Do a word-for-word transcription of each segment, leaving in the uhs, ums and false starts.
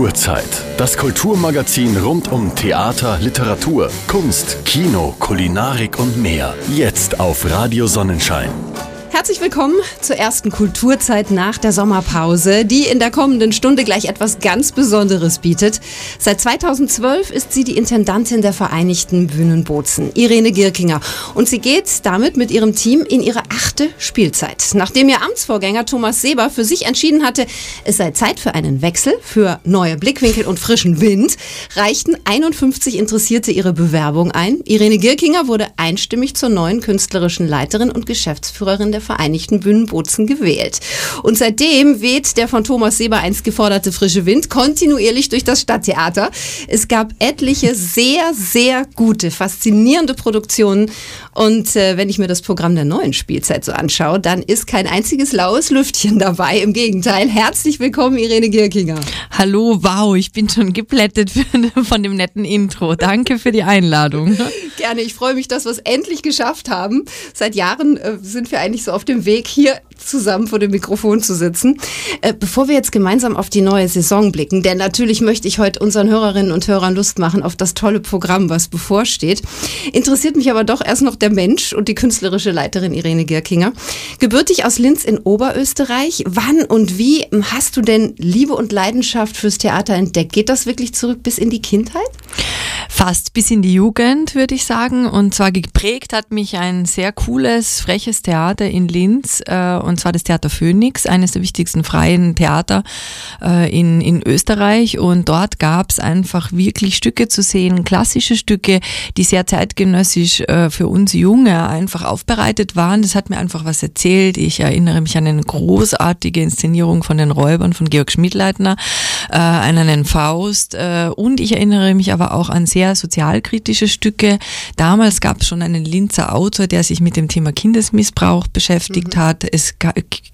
Kulturzeit. Das Kulturmagazin rund um Theater, Literatur, Kunst, Kino, Kulinarik und mehr. Jetzt auf Radio Sonnenschein. Herzlich willkommen zur ersten Kulturzeit nach der Sommerpause, die in der kommenden Stunde gleich etwas ganz Besonderes bietet. Seit zweitausendzwölf ist sie die Intendantin der Vereinigten Bühnen Bozen, Irene Girkinger. Und sie geht damit mit ihrem Team in ihre achte Spielzeit. Nachdem ihr Amtsvorgänger Thomas Seber für sich entschieden hatte, es sei Zeit für einen Wechsel, für neue Blickwinkel und frischen Wind, reichten einundfünfzig Interessierte ihre Bewerbung ein. Irene Girkinger wurde einstimmig zur neuen künstlerischen Leiterin und Geschäftsführerin der Vereinigten Bühnen Bozen gewählt. Und seitdem weht der von Thomas Seber einst geforderte frische Wind kontinuierlich durch das Stadttheater. Es gab etliche sehr, sehr gute, faszinierende Produktionen. Und äh, wenn ich mir das Programm der neuen Spielzeit so anschaue, dann ist kein einziges laues Lüftchen dabei. Im Gegenteil. Herzlich willkommen, Irene Girkinger. Hallo, wow, ich bin schon geplättet von dem netten Intro. Danke für die Einladung. Gerne, ich freue mich, dass wir es endlich geschafft haben. Seit Jahren äh, sind wir eigentlich so auf dem Weg, hier zusammen vor dem Mikrofon zu sitzen. Äh, bevor wir jetzt gemeinsam auf die neue Saison blicken, denn natürlich möchte ich heute unseren Hörerinnen und Hörern Lust machen auf das tolle Programm, was bevorsteht, interessiert mich aber doch erst noch der Mensch und die künstlerische Leiterin Irene Girkinger. Gebürtig aus Linz in Oberösterreich, wann und wie hast du denn Liebe und Leidenschaft fürs Theater entdeckt? Geht das wirklich zurück bis in die Kindheit? Fast bis in die Jugend, würde ich sagen. Und zwar geprägt hat mich ein sehr cooles, freches Theater in Linz, äh, und zwar das Theater Phönix, eines der wichtigsten freien Theater äh, in, in Österreich. Und dort gab es einfach wirklich Stücke zu sehen, klassische Stücke, die sehr zeitgenössisch äh, für uns Junge einfach aufbereitet waren. Das hat mir einfach was erzählt. Ich erinnere mich an eine großartige Inszenierung von den Räubern von Georg Schmidleitner, äh, an einen Faust. Äh, und ich erinnere mich aber auch an sehr sozialkritische Stücke. Damals gab es schon einen Linzer Autor, der sich mit dem Thema Kindesmissbrauch beschäftigt mhm. hat. Es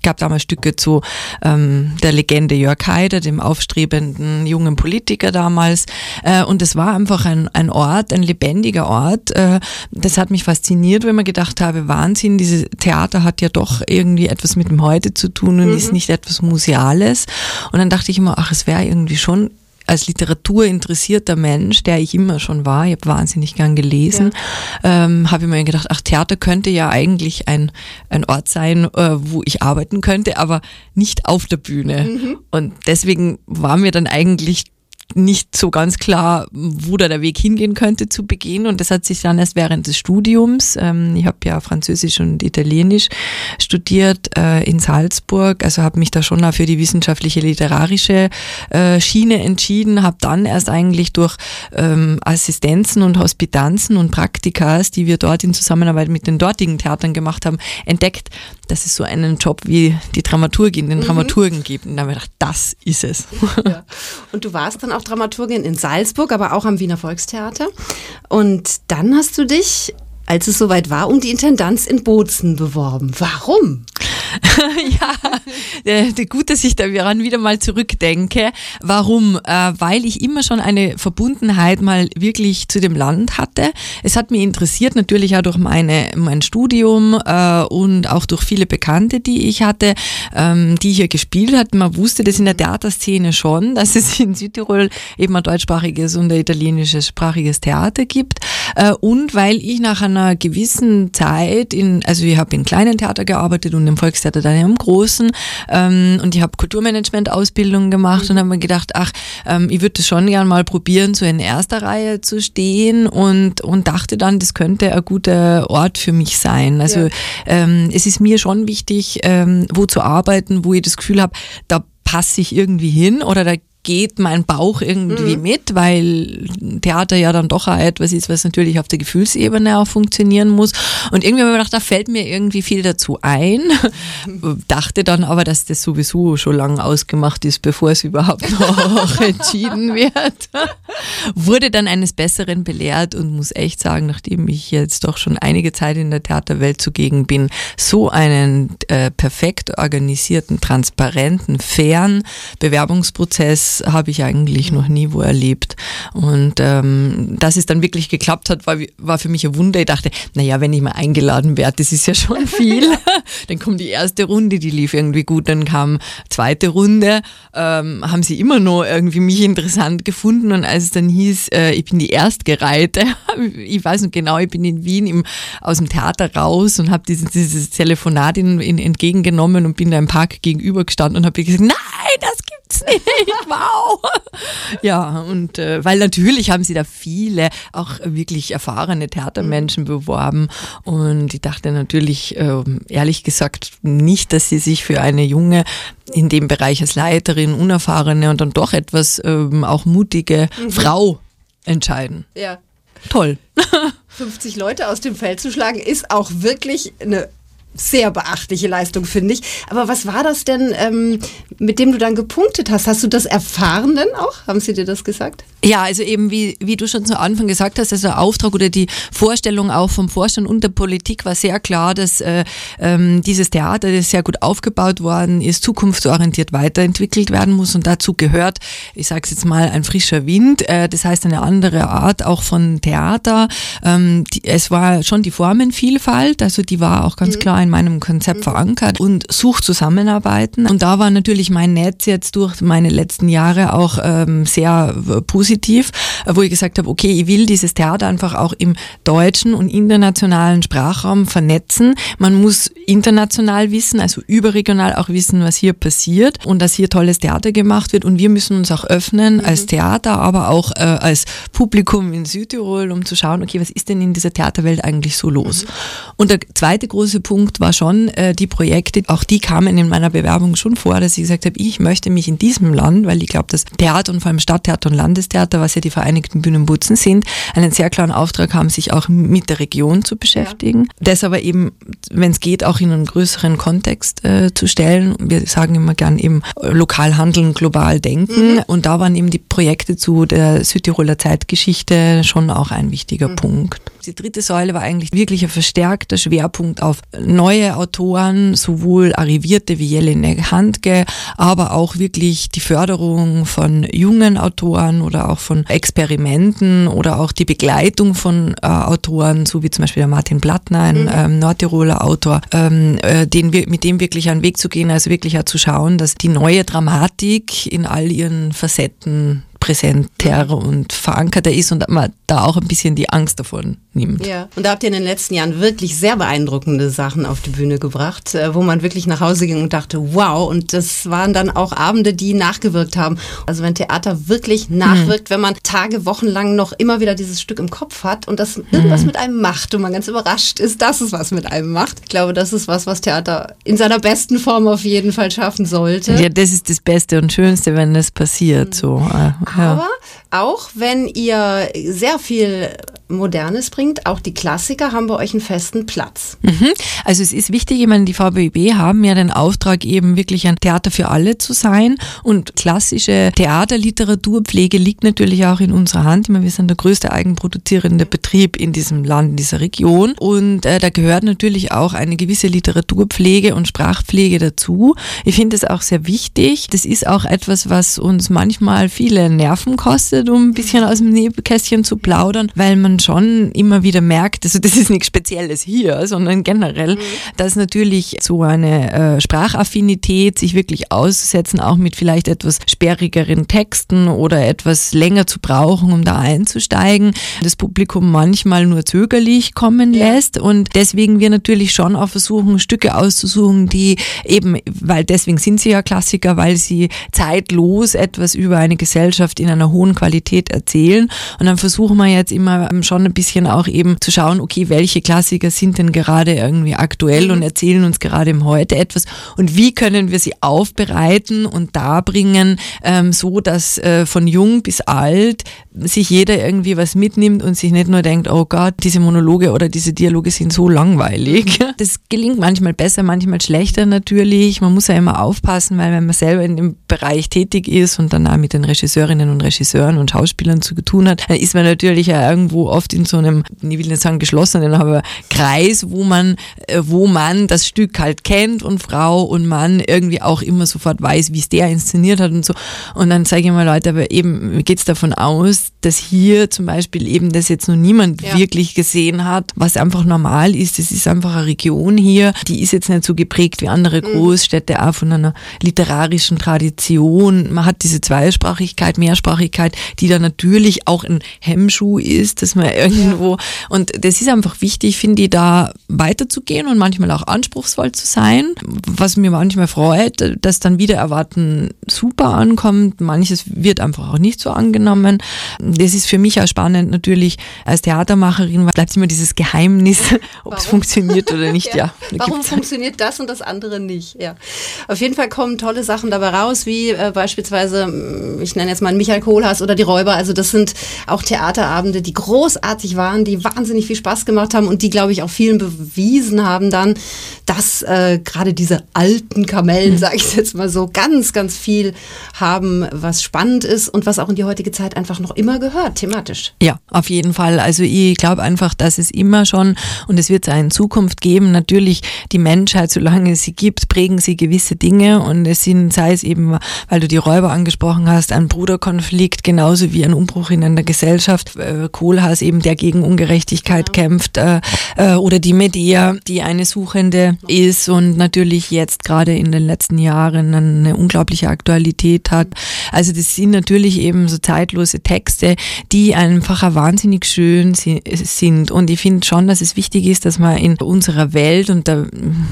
gab damals Stücke zu ähm, der Legende Jörg Haider, dem aufstrebenden jungen Politiker damals. Äh, und es war einfach ein, ein Ort, ein lebendiger Ort. Äh, das hat mich fasziniert, wenn man gedacht habe, Wahnsinn, dieses Theater hat ja doch irgendwie etwas mit dem Heute zu tun und mhm. ist nicht etwas Museales. Und dann dachte ich immer, ach, es wäre irgendwie schon als literaturinteressierter Mensch, der ich immer schon war, ich habe wahnsinnig gern gelesen, ja. ähm, habe ich mir gedacht, ach, Theater könnte ja eigentlich ein, ein Ort sein, äh, wo ich arbeiten könnte, aber nicht auf der Bühne. Mhm. Und deswegen war mir dann eigentlich nicht so ganz klar, wo da der Weg hingehen könnte zu Beginn, und das hat sich dann erst während des Studiums, ähm, ich habe ja Französisch und Italienisch studiert äh, in Salzburg, also habe mich da schon auch für die wissenschaftliche, literarische äh, Schiene entschieden, habe dann erst eigentlich durch ähm, Assistenzen und Hospitanzen und Praktikas, die wir dort in Zusammenarbeit mit den dortigen Theatern gemacht haben, entdeckt, dass es so einen Job wie die Dramaturgin, den mhm. Dramaturgen gibt, und dann habe ich gedacht, das ist es. Ja. Und du warst dann auch Dramaturgin in Salzburg, aber auch am Wiener Volkstheater. Und dann hast du dich, als es soweit war, um die Intendanz in Bozen beworben. Warum? Ja, gut, dass ich daran wieder mal zurückdenke. Warum? Weil ich immer schon eine Verbundenheit mal wirklich zu dem Land hatte. Es hat mich interessiert, natürlich auch durch meine, mein Studium und auch durch viele Bekannte, die ich hatte, die hier gespielt hatten. Man wusste das in der Theaterszene schon, dass es in Südtirol eben ein deutschsprachiges und ein italienisches sprachiges Theater gibt. Und weil ich nach einer gewissen Zeit, in, also ich habe in kleinen Theater gearbeitet und im Volkstheater dann im Großen, ähm, und ich habe Kulturmanagement-Ausbildung gemacht mhm. und habe mir gedacht, ach, ähm, ich würde das schon gern mal probieren, so in erster Reihe zu stehen, und und dachte dann, das könnte ein guter Ort für mich sein. Also ja. ähm, es ist mir schon wichtig, ähm, wo zu arbeiten, wo ich das Gefühl habe, da passe ich irgendwie hin oder da geht mein Bauch irgendwie mhm. mit, weil Theater ja dann doch auch etwas ist, was natürlich auf der Gefühlsebene auch funktionieren muss. Und irgendwie habe ich mir gedacht, da fällt mir irgendwie viel dazu ein. Mhm. Dachte dann aber, dass das sowieso schon lange ausgemacht ist, bevor es überhaupt noch entschieden wird. Wurde dann eines Besseren belehrt und muss echt sagen, nachdem ich jetzt doch schon einige Zeit in der Theaterwelt zugegen bin, so einen äh, perfekt organisierten, transparenten, fairen Bewerbungsprozess das habe ich eigentlich noch nie wo erlebt. Und ähm, dass es dann wirklich geklappt hat, war, war für mich ein Wunder. Ich dachte, naja, wenn ich mal eingeladen werde, das ist ja schon viel. Dann kommt die erste Runde, die lief irgendwie gut. Dann kam zweite Runde, ähm, haben sie immer noch irgendwie mich interessant gefunden. Und als es dann hieß, äh, ich bin die Erstgereihte, ich weiß nicht genau, ich bin in Wien im, aus dem Theater raus und habe dieses, dieses Telefonat in, in, entgegengenommen und bin da im Park gegenüber gestanden und habe gesagt, nein, das gibt's nicht, wow. Ja, und äh, weil natürlich haben sie da viele, auch wirklich erfahrene Theatermenschen beworben und ich dachte natürlich, äh, ehrlich gesagt, nicht, dass sie sich für eine junge, in dem Bereich als Leiterin, unerfahrene und dann doch etwas äh, auch mutige mhm. Frau entscheiden. Ja. Toll. fünfzig Leute aus dem Feld zu schlagen, ist auch wirklich eine sehr beachtliche Leistung, finde ich. Aber was war das denn, ähm, mit dem du dann gepunktet hast? Hast du das erfahren denn auch? Haben sie dir das gesagt? Ja, also eben wie, wie du schon zu Anfang gesagt hast, also der Auftrag oder die Vorstellung auch vom Vorstand und der Politik war sehr klar, dass äh, ähm, dieses Theater, das sehr gut aufgebaut worden ist, zukunftsorientiert weiterentwickelt werden muss und dazu gehört, ich sage es jetzt mal, ein frischer Wind, äh, das heißt eine andere Art auch von Theater. Ähm, die, es war schon die Formenvielfalt, also die war auch ganz mhm. klar in meinem Konzept verankert und sucht Zusammenarbeiten. Und da war natürlich mein Netz jetzt durch meine letzten Jahre auch ähm, sehr positiv, wo ich gesagt habe, okay, ich will dieses Theater einfach auch im deutschen und internationalen Sprachraum vernetzen. Man muss international wissen, also überregional auch wissen, was hier passiert und dass hier tolles Theater gemacht wird. Und wir müssen uns auch öffnen mhm. als Theater, aber auch äh, als Publikum in Südtirol, um zu schauen, okay, was ist denn in dieser Theaterwelt eigentlich so los? Mhm. Und der zweite große Punkt war schon äh, die Projekte, auch die kamen in meiner Bewerbung schon vor, dass ich gesagt habe, ich möchte mich in diesem Land, weil ich glaube, dass Theater und vor allem Stadttheater und Landestheater, was ja die Vereinigten Bühnen Bozen sind, einen sehr klaren Auftrag haben, sich auch mit der Region zu beschäftigen. Ja. Das aber eben, wenn es geht, auch in einen größeren Kontext äh, zu stellen. Wir sagen immer gern eben lokal handeln, global denken mhm. und da waren eben die Projekte zu der Südtiroler Zeitgeschichte schon auch ein wichtiger mhm. Punkt. Die dritte Säule war eigentlich wirklich ein verstärkter Schwerpunkt auf neue Autoren, sowohl arrivierte wie Jelinek, Handke, aber auch wirklich die Förderung von jungen Autoren oder auch von Experimenten oder auch die Begleitung von äh, Autoren, so wie zum Beispiel der Martin Plattner, ein mhm. ähm, Nordtiroler Autor, ähm, äh, den wir, mit dem wirklich einen Weg zu gehen, also wirklich auch zu schauen, dass die neue Dramatik in all ihren Facetten präsenter und verankerter ist und man da auch ein bisschen die Angst davon nimmt. Ja. Und da habt ihr in den letzten Jahren wirklich sehr beeindruckende Sachen auf die Bühne gebracht, wo man wirklich nach Hause ging und dachte, wow, und das waren dann auch Abende, die nachgewirkt haben. Also wenn Theater wirklich nachwirkt, mhm. wenn man Tage, Wochen lang noch immer wieder dieses Stück im Kopf hat und das irgendwas mhm. mit einem macht und man ganz überrascht ist, dass es was mit einem macht. Ich glaube, das ist was, was Theater in seiner besten Form auf jeden Fall schaffen sollte. Ja, das ist das Beste und Schönste, wenn das passiert, mhm. so. Aber auch wenn ihr sehr viel Modernes bringt, auch die Klassiker haben bei euch einen festen Platz. Mhm. Also es ist wichtig, ich meine, die V B B haben ja den Auftrag, eben wirklich ein Theater für alle zu sein und klassische Theaterliteraturpflege liegt natürlich auch in unserer Hand. Ich meine, wir sind der größte eigenproduzierende Betrieb in diesem Land, in dieser Region und äh, da gehört natürlich auch eine gewisse Literaturpflege und Sprachpflege dazu. Ich finde das auch sehr wichtig. Das ist auch etwas, was uns manchmal viele Nerven kostet, um ein bisschen aus dem Nebenkästchen zu plaudern, weil man schon immer wieder merkt, also das ist nichts Spezielles hier, sondern generell, mhm. dass natürlich so eine äh, Sprachaffinität, sich wirklich auszusetzen, auch mit vielleicht etwas sperrigeren Texten oder etwas länger zu brauchen, um da einzusteigen, das Publikum manchmal nur zögerlich kommen ja. lässt und deswegen wir natürlich schon auch versuchen, Stücke auszusuchen, die eben, weil deswegen sind sie ja Klassiker, weil sie zeitlos etwas über eine Gesellschaft in einer hohen Qualität erzählen und dann versuchen wir jetzt immer schon ein bisschen auch eben zu schauen, okay, welche Klassiker sind denn gerade irgendwie aktuell und erzählen uns gerade im Heute etwas und wie können wir sie aufbereiten und darbringen, ähm, so dass äh, von jung bis alt sich jeder irgendwie was mitnimmt und sich nicht nur denkt, oh Gott, diese Monologe oder diese Dialoge sind so langweilig. Das gelingt manchmal besser, manchmal schlechter natürlich. Man muss ja immer aufpassen, weil wenn man selber in dem Bereich tätig ist und dann auch mit den Regisseurinnen Regisseurinnen und Regisseuren und Schauspielern zu tun hat, dann ist man natürlich ja irgendwo oft in so einem, ich will nicht sagen geschlossenen, aber Kreis, wo man, wo man das Stück halt kennt und Frau und Mann irgendwie auch immer sofort weiß, wie es der inszeniert hat und so. Und dann sage ich mal, Leute, aber eben geht's davon aus, dass hier zum Beispiel eben das jetzt noch niemand ja. wirklich gesehen hat, was einfach normal ist. Es ist einfach eine Region hier, die ist jetzt nicht so geprägt wie andere Großstädte, auch von einer literarischen Tradition. Man hat diese Zweisprachigkeit, Mehrsprachigkeit, die da natürlich auch ein Hemmschuh ist, dass man irgendwo, und das ist einfach wichtig, finde ich, da weiterzugehen und manchmal auch anspruchsvoll zu sein, was mir manchmal freut, dass dann wieder erwarten super ankommt. Manches wird einfach auch nicht so angenommen. Das ist für mich auch spannend natürlich als Theatermacherin, weil bleibt immer dieses Geheimnis, ob Warum? es funktioniert oder nicht. ja. Ja, Warum funktioniert das und das andere nicht? Ja. Auf jeden Fall kommen tolle Sachen dabei raus, wie äh, beispielsweise, ich nenne jetzt mal Michael Kohlhaas oder Die Räuber. Also das sind auch Theaterabende, die großartig waren, die wahnsinnig viel Spaß gemacht haben und die, glaube ich, auch vielen bewiesen haben dann, dass äh, gerade diese alten Kamellen, sage ich jetzt mal so, ganz, ganz viel haben, was spannend ist und was auch in die heutige Zeit einfach noch immer gehört, thematisch. Ja, auf jeden Fall. Also ich glaube einfach, dass es immer schon, und es wird es auch in Zukunft geben, natürlich die Menschheit, solange es sie gibt, prägen sie gewisse Dinge, und es sind, sei es eben, weil du die Räuber angesprochen hast, ein Bruderkonflikt, genauso wie ein Umbruch in einer Gesellschaft, äh, Kohlhaas eben, der gegen Ungerechtigkeit ja. kämpft, äh, äh, oder die Medea, die eine Suchende ist und natürlich jetzt gerade in den letzten Jahren eine unglaubliche Aktualität hat. Also das sind natürlich eben so zeitlose Texte, die einfach wahnsinnig schön sind, und ich finde schon, dass es wichtig ist, dass man in unserer Welt, und da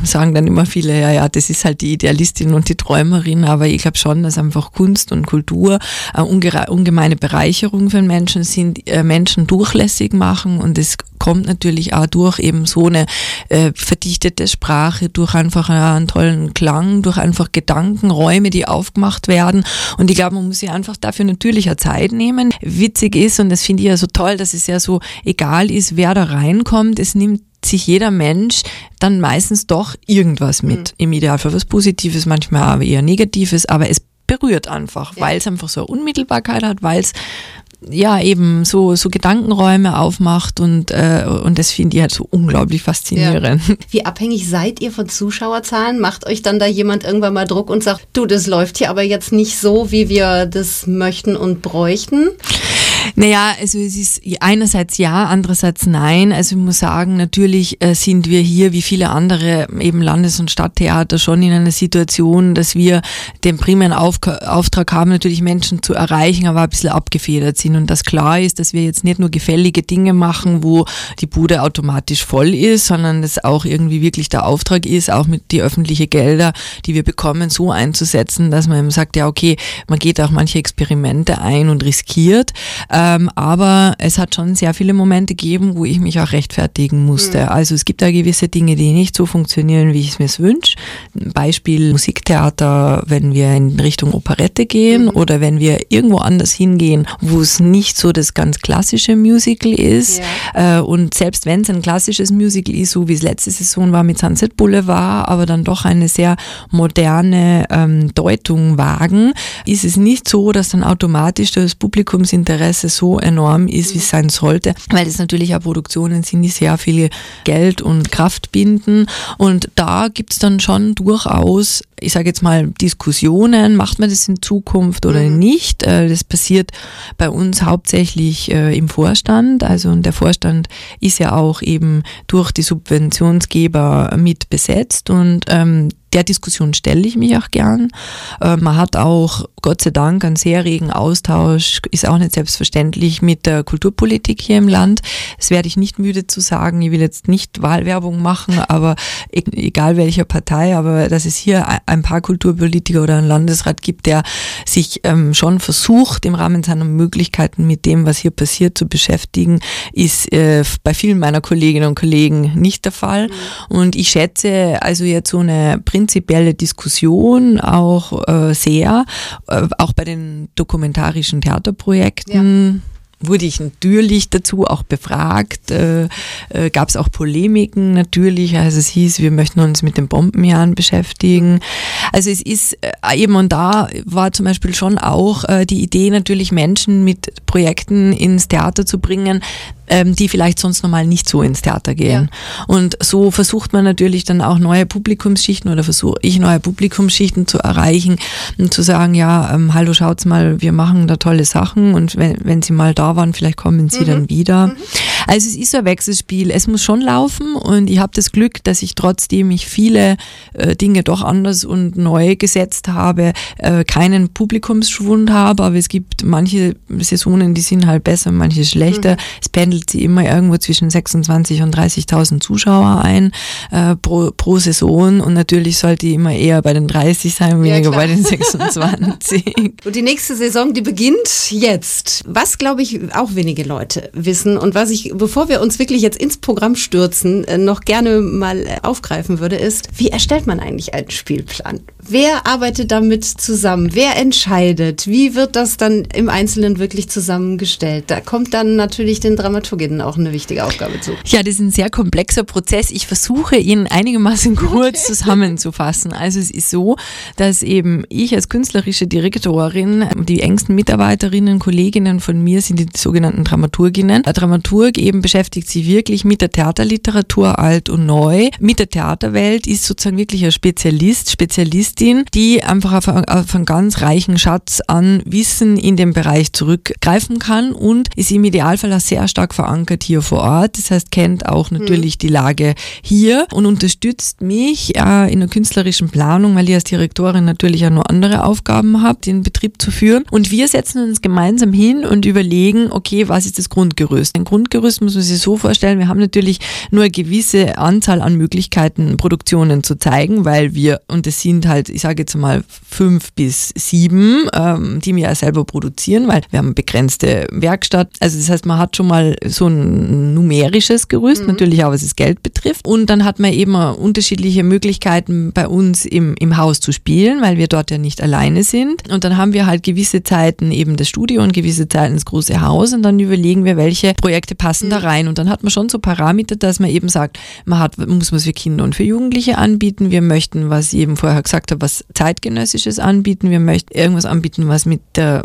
sagen dann immer viele, ja, ja, das ist halt die Idealistin und die Träumerin, aber ich glaube schon, dass einfach Kunst und Kultur eine ungemeine Bereicherung für Menschen sind, Menschen durchlässig machen, und es kommt natürlich auch durch eben so eine äh, verdichtete Sprache, durch einfach einen tollen Klang, durch einfach Gedankenräume, die aufgemacht werden. Und ich glaube, man muss sich einfach dafür natürlich auch Zeit nehmen. Witzig ist, und das finde ich ja so toll, dass es ja so egal ist, wer da reinkommt, es nimmt sich jeder Mensch dann meistens doch irgendwas mit. Mhm. Im Idealfall was Positives, manchmal aber eher Negatives, aber es berührt einfach, ja. weil es einfach so eine Unmittelbarkeit hat, weil es ja eben so so Gedankenräume aufmacht, und äh, und das finde ich halt so unglaublich faszinierend. Ja. Wie abhängig seid ihr von Zuschauerzahlen? Macht euch dann da jemand irgendwann mal Druck und sagt, du, das läuft hier aber jetzt nicht so, wie wir das möchten und bräuchten? Naja, also es ist einerseits ja, andererseits nein. Also ich muss sagen, natürlich sind wir hier, wie viele andere eben Landes- und Stadttheater, schon in einer Situation, dass wir den primären Auf- Auftrag haben, natürlich Menschen zu erreichen, aber ein bisschen abgefedert sind, und dass klar ist, dass wir jetzt nicht nur gefällige Dinge machen, wo die Bude automatisch voll ist, sondern dass auch irgendwie wirklich der Auftrag ist, auch mit die öffentlichen Gelder, die wir bekommen, so einzusetzen, dass man eben sagt, ja okay, man geht auch manche Experimente ein und riskiert. Ähm, aber es hat schon sehr viele Momente gegeben, wo ich mich auch rechtfertigen musste. Mhm. Also es gibt da gewisse Dinge, die nicht so funktionieren, wie ich es mir wünsche. Beispiel Musiktheater, wenn wir in Richtung Operette gehen mhm. oder wenn wir irgendwo anders hingehen, wo es nicht so das ganz klassische Musical ist. Ja. Äh, und selbst wenn es ein klassisches Musical ist, so wie es letzte Saison war mit Sunset Boulevard, aber dann doch eine sehr moderne ähm, Deutung wagen, ist es nicht so, dass dann automatisch das Publikumsinteresse so enorm ist, wie es sein sollte, weil es natürlich auch Produktionen sind, die sehr viel Geld und Kraft binden, und da gibt es dann schon durchaus, ich sage jetzt mal, Diskussionen, macht man das in Zukunft oder mhm. nicht. Das passiert bei uns hauptsächlich im Vorstand, also, und der Vorstand ist ja auch eben durch die Subventionsgeber mit besetzt, und ähm, der Diskussion stelle ich mich auch gern. Man hat auch, Gott sei Dank, einen sehr regen Austausch, ist auch nicht selbstverständlich, mit der Kulturpolitik hier im Land. Das werde ich nicht müde zu sagen. Ich will jetzt nicht Wahlwerbung machen, aber egal welcher Partei, aber dass es hier ein paar Kulturpolitiker oder einen Landesrat gibt, der sich schon versucht, im Rahmen seiner Möglichkeiten mit dem, was hier passiert, zu beschäftigen, ist bei vielen meiner Kolleginnen und Kollegen nicht der Fall. Und ich schätze also jetzt so eine Prinzip prinzipielle Diskussion auch äh, sehr, äh, auch bei den dokumentarischen Theaterprojekten. Ja. wurde ich natürlich dazu auch befragt, äh, äh, gab es auch Polemiken natürlich, als es hieß, wir möchten uns mit den Bombenjahren beschäftigen. Also es ist äh, eben, und da war zum Beispiel schon auch äh, die Idee natürlich, Menschen mit Projekten ins Theater zu bringen, ähm, die vielleicht sonst normal nicht so ins Theater gehen. Ja. Und so versucht man natürlich dann auch neue Publikumsschichten oder versuche ich neue Publikumsschichten zu erreichen und zu sagen, ja, ähm, hallo, schaut's mal, wir machen da tolle Sachen und wenn, wenn Sie mal da waren, vielleicht kommen Sie mhm. dann wieder. Mhm. Also es ist so ein Wechselspiel, es muss schon laufen und ich habe das Glück, dass ich trotzdem ich viele äh, Dinge doch anders und neu gesetzt habe, äh, keinen Publikumsschwund habe, aber es gibt manche Saisonen, die sind halt besser, manche schlechter. Mhm. Es pendelt sie immer irgendwo zwischen sechsundzwanzigtausend und dreißigtausend Zuschauer ein äh, pro, pro Saison und natürlich sollte ich immer eher bei den dreißig sein, weniger ja, bei den sechsundzwanzig. Und die nächste Saison, die beginnt jetzt. Was, glaube ich, auch wenige Leute wissen und was ich, bevor wir uns wirklich jetzt ins Programm stürzen, noch gerne mal aufgreifen würde, ist, wie erstellt man eigentlich einen Spielplan? Wer arbeitet damit zusammen? Wer entscheidet? Wie wird das dann im Einzelnen wirklich zusammengestellt? Da kommt dann natürlich den Dramaturginnen auch eine wichtige Aufgabe zu. Ja, das ist ein sehr komplexer Prozess. Ich versuche, ihn einigermaßen kurz okay. zusammenzufassen. Also es ist so, dass eben ich als künstlerische Direktorin, die engsten Mitarbeiterinnen, Kolleginnen von mir sind die sogenannten Dramaturginnen. Der Dramaturg eben beschäftigt sich wirklich mit der Theaterliteratur, alt und neu, mit der Theaterwelt, ist sozusagen wirklich ein Spezialist, Spezialist die einfach auf, auf einen ganz reichen Schatz an Wissen in dem Bereich zurückgreifen kann und ist im Idealfall auch sehr stark verankert hier vor Ort. Das heißt, kennt auch natürlich mhm. die Lage hier und unterstützt mich äh, in der künstlerischen Planung, weil ich als Direktorin natürlich auch noch andere Aufgaben habe, den Betrieb zu führen. Und wir setzen uns gemeinsam hin und überlegen, okay, was ist das Grundgerüst? Ein Grundgerüst muss man sich so vorstellen, wir haben natürlich nur eine gewisse Anzahl an Möglichkeiten, Produktionen zu zeigen, weil wir, und es sind halt ich sage jetzt mal fünf bis sieben, ähm, die wir ja selber produzieren, weil wir haben eine begrenzte Werkstatt. Also das heißt, man hat schon mal so ein numerisches Gerüst, mhm. natürlich auch was das Geld betrifft. Und dann hat man eben unterschiedliche Möglichkeiten bei uns im, im Haus zu spielen, weil wir dort ja nicht alleine sind. Und dann haben wir halt gewisse Zeiten eben das Studio und gewisse Zeiten das große Haus und dann überlegen wir, welche Projekte passen mhm. da rein. Und dann hat man schon so Parameter, dass man eben sagt, man hat, muss was für Kinder und für Jugendliche anbieten. Wir möchten, was ich eben vorher gesagt habe, was Zeitgenössisches anbieten, wir möchten irgendwas anbieten, was mit der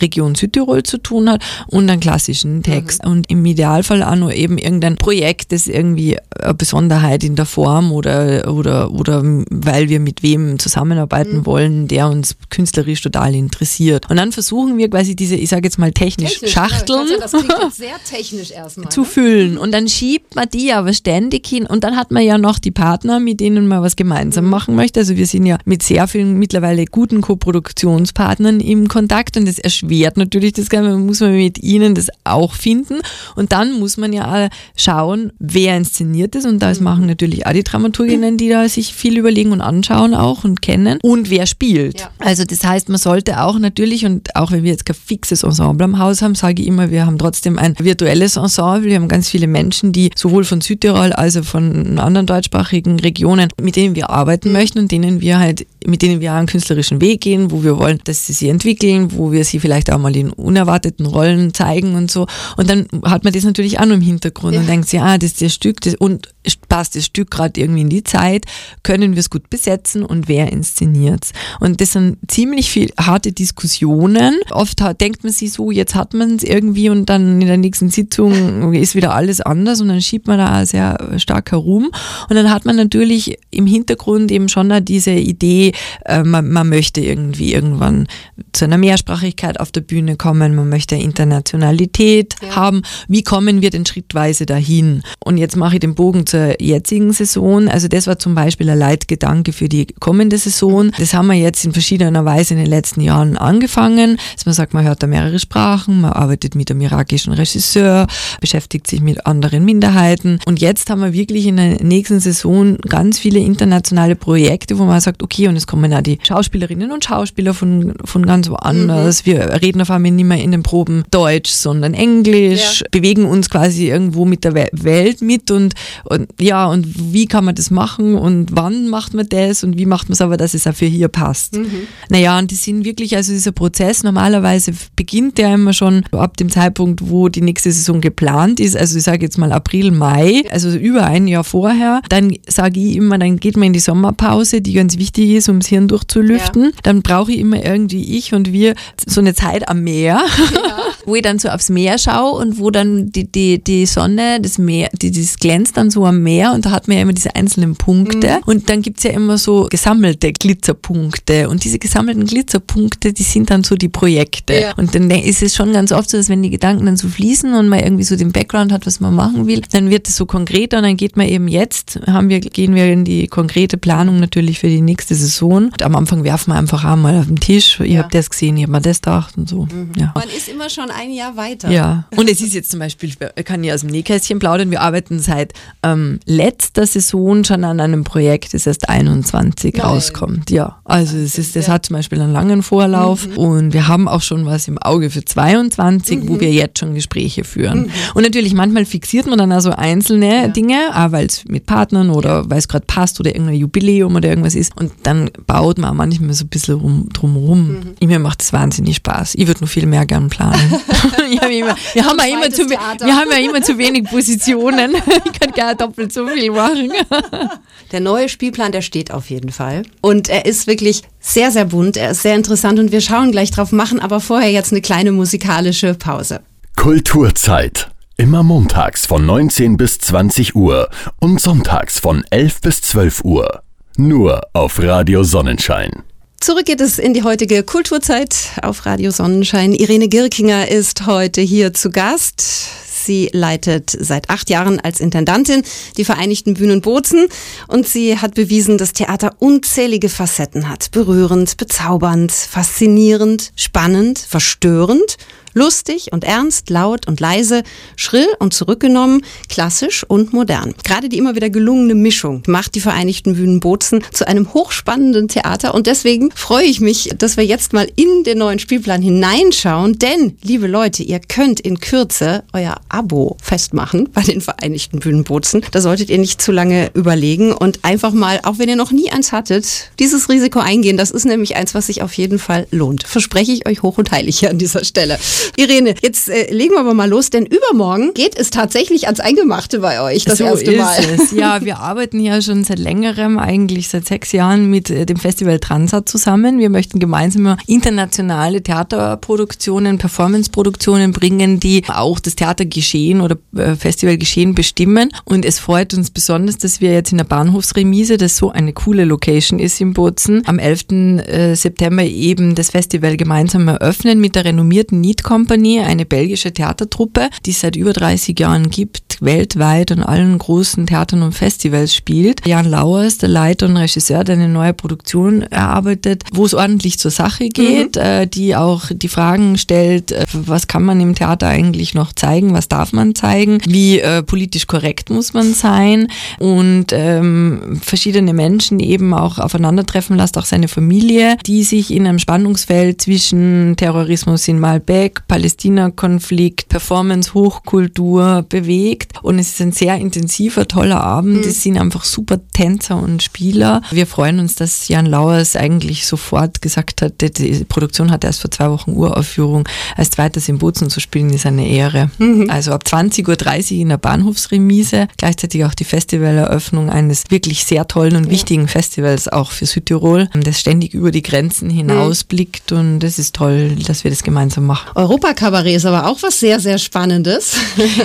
Region Südtirol zu tun hat und einen klassischen Text mhm. und im Idealfall auch noch eben irgendein Projekt, das irgendwie eine Besonderheit in der Form oder, oder, oder weil wir mit wem zusammenarbeiten mhm. wollen, der uns künstlerisch total interessiert. Und dann versuchen wir quasi diese, ich sage jetzt mal technisch, technisch Schachteln ja, das klingt jetzt sehr technisch erstmal, zu ne? füllen und dann schiebt man die aber ständig hin und dann hat man ja noch die Partner, mit denen man was gemeinsam mhm. machen möchte. Also wir sind ja mit sehr vielen mittlerweile guten Co-Produktionspartnern im Kontakt und das erschwert natürlich das Ganze, muss man mit ihnen das auch finden und dann muss man ja auch schauen, wer inszeniert ist und das mhm. machen natürlich auch die Dramaturginnen, die da sich viel überlegen und anschauen auch und kennen und wer spielt. Ja. Also das heißt, man sollte auch natürlich und auch wenn wir jetzt kein fixes Ensemble am Haus haben, sage ich immer, wir haben trotzdem ein virtuelles Ensemble, wir haben ganz viele Menschen, die sowohl von Südtirol als auch von anderen deutschsprachigen Regionen, mit denen wir arbeiten mhm. möchten und denen wir halt, mit denen wir einen künstlerischen Weg gehen, wo wir wollen, dass sie sie entwickeln, wo wir sie vielleicht auch mal in unerwarteten Rollen zeigen und so. Und dann hat man das natürlich auch noch im Hintergrund ja. und denkt sich, ah, das ist das Stück, das, und passt das Stück gerade irgendwie in die Zeit, können wir es gut besetzen und wer inszeniert es? Und das sind ziemlich viel harte Diskussionen. Oft denkt man sich so, jetzt hat man es irgendwie und dann in der nächsten Sitzung ist wieder alles anders und dann schiebt man da sehr stark herum. Und dann hat man natürlich im Hintergrund eben schon da diese Idee, äh, man, man möchte irgendwie irgendwann zu einer Mehrsprachigkeit auf der Bühne kommen, man möchte Internationalität ja. haben. Wie kommen wir denn schrittweise dahin? Und jetzt mache ich den Bogen zur jetzigen Saison. Also das war zum Beispiel ein Leitgedanke für die kommende Saison. Das haben wir jetzt in verschiedener Weise in den letzten Jahren angefangen. Also man sagt, man hört da mehrere Sprachen, man arbeitet mit einem irakischen Regisseur, beschäftigt sich mit anderen Minderheiten. Und jetzt haben wir wirklich in der nächsten Saison ganz viele internationale Projekte, wo man sagt, okay, und es kommen auch die Schauspielerinnen und Schauspieler von, von ganz woanders. Mhm. Wir reden auf einmal nicht mehr in den Proben Deutsch, sondern Englisch, ja. bewegen uns quasi irgendwo mit der We- Welt mit und, und ja, und wie kann man das machen und wann macht man das und wie macht man es aber, dass es auch für hier passt. Mhm. Naja, und die sind wirklich, also dieser Prozess, normalerweise beginnt der immer schon ab dem Zeitpunkt, wo die nächste Saison geplant ist, also ich sage jetzt mal April, Mai, also über ein Jahr vorher, dann sage ich immer, dann geht man in die Sommerpause, die ganz wichtig ist, ums Hirn durchzulüften. Ja. Dann brauche ich immer irgendwie ich und wir so eine Zeit am Meer, ja. wo ich dann so aufs Meer schaue und wo dann die, die, die Sonne, das Meer, die, das glänzt dann so am Meer und da hat man ja immer diese einzelnen Punkte mhm. und dann gibt es ja immer so gesammelte Glitzerpunkte und diese gesammelten Glitzerpunkte, die sind dann so die Projekte ja. und dann ist es schon ganz oft so, dass wenn die Gedanken dann so fließen und man irgendwie so den Background hat, was man machen will, dann wird es so konkreter und dann geht man eben jetzt, haben wir, gehen wir in die konkrete Planung natürlich für die nächste Saison und am Anfang werfen wir einfach einmal auf den Tisch, ich ja. habe das gesehen, ich habe mir das gedacht und so. Mhm. Ja. Man ist immer schon ein Jahr weiter. Ja, und es ist jetzt zum Beispiel, ich kann ja aus dem Nähkästchen plaudern, wir arbeiten seit ähm, letzter Saison schon an einem Projekt, das erst einundzwanzig Nein. rauskommt. Ja, also es ist, das ja. hat zum Beispiel einen langen Vorlauf mhm. und wir haben auch schon was im Auge für zweiundzwanzig, mhm. wo wir jetzt schon Gespräche führen. Mhm. Und natürlich manchmal fixiert man dann also einzelne ja. Dinge, auch weil es mit Partnern oder ja. weil es gerade passt oder irgendein Jubiläum oder irgendwas ist und dann baut man manchmal so ein bisschen rum, drumherum. Mhm. Ich, mir macht es wahnsinnig Spaß. Ich würde noch viel mehr gern planen. Ich hab immer, wir, haben ja immer zu, wir haben ja immer zu wenig Positionen. Ich könnte gerne doppelt so viel machen. Der neue Spielplan, der steht auf jeden Fall. Und er ist wirklich sehr, sehr bunt. Er ist sehr interessant und wir schauen gleich drauf, machen aber vorher jetzt eine kleine musikalische Pause. Kulturzeit. Immer montags von neunzehn bis zwanzig Uhr und sonntags von elf bis zwölf Uhr. Nur auf Radio Sonnenschein. Zurück geht es in die heutige Kulturzeit auf Radio Sonnenschein. Irene Girkinger ist heute hier zu Gast. Sie leitet seit acht Jahren als Intendantin die Vereinigten Bühnen Bozen und sie hat bewiesen, dass Theater unzählige Facetten hat. Berührend, bezaubernd, faszinierend, spannend, verstörend, lustig und ernst, laut und leise, schrill und zurückgenommen, klassisch und modern. Gerade die immer wieder gelungene Mischung macht die Vereinigten Bühnen Bozen zu einem hochspannenden Theater. Und deswegen freue ich mich, dass wir jetzt mal in den neuen Spielplan hineinschauen. Denn, liebe Leute, ihr könnt in Kürze euer Abo festmachen bei den Vereinigten Bühnen Bozen. Da solltet ihr nicht zu lange überlegen und einfach mal, auch wenn ihr noch nie eins hattet, dieses Risiko eingehen. Das ist nämlich eins, was sich auf jeden Fall lohnt. Verspreche ich euch hoch und heilig hier an dieser Stelle. Irene, jetzt äh, legen wir aber mal los, denn übermorgen geht es tatsächlich ans Eingemachte bei euch, das so erste Mal. Ist es. Ja, wir arbeiten ja schon seit längerem, eigentlich seit sechs Jahren mit äh, dem Festival Transat zusammen. Wir möchten gemeinsam internationale Theaterproduktionen, Performanceproduktionen bringen, die auch das Theatergeschehen oder äh, Festivalgeschehen bestimmen. Und es freut uns besonders, dass wir jetzt in der Bahnhofsremise, das so eine coole Location ist in Bozen, am elften September eben das Festival gemeinsam eröffnen mit der renommierten nit, eine belgische Theatertruppe, die es seit über dreißig Jahren gibt, weltweit an allen großen Theatern und Festivals spielt. Jan Lauer ist der Leiter und Regisseur, der eine neue Produktion erarbeitet, wo es ordentlich zur Sache geht, mhm. äh, die auch die Fragen stellt, äh, was kann man im Theater eigentlich noch zeigen, was darf man zeigen, wie äh, politisch korrekt muss man sein und ähm, verschiedene Menschen eben auch aufeinandertreffen lässt, auch seine Familie, die sich in einem Spannungsfeld zwischen Terrorismus in Malbec, Palästina-Konflikt, Performance, Hochkultur bewegt und es ist ein sehr intensiver, toller Abend. Mhm. Es sind einfach super Tänzer und Spieler. Wir freuen uns, dass Jan Lauer es eigentlich sofort gesagt hat, die Produktion hatte erst vor zwei Wochen Uraufführung, als zweites in Bozen zu spielen, ist eine Ehre. Mhm. Also ab zwanzig Uhr dreißig in der Bahnhofsremise, gleichzeitig auch die Festivaleröffnung eines wirklich sehr tollen und ja. wichtigen Festivals auch für Südtirol, das ständig über die Grenzen hinausblickt mhm. und es ist toll, dass wir das gemeinsam machen. Europa-Kabarett ist aber auch was sehr, sehr Spannendes.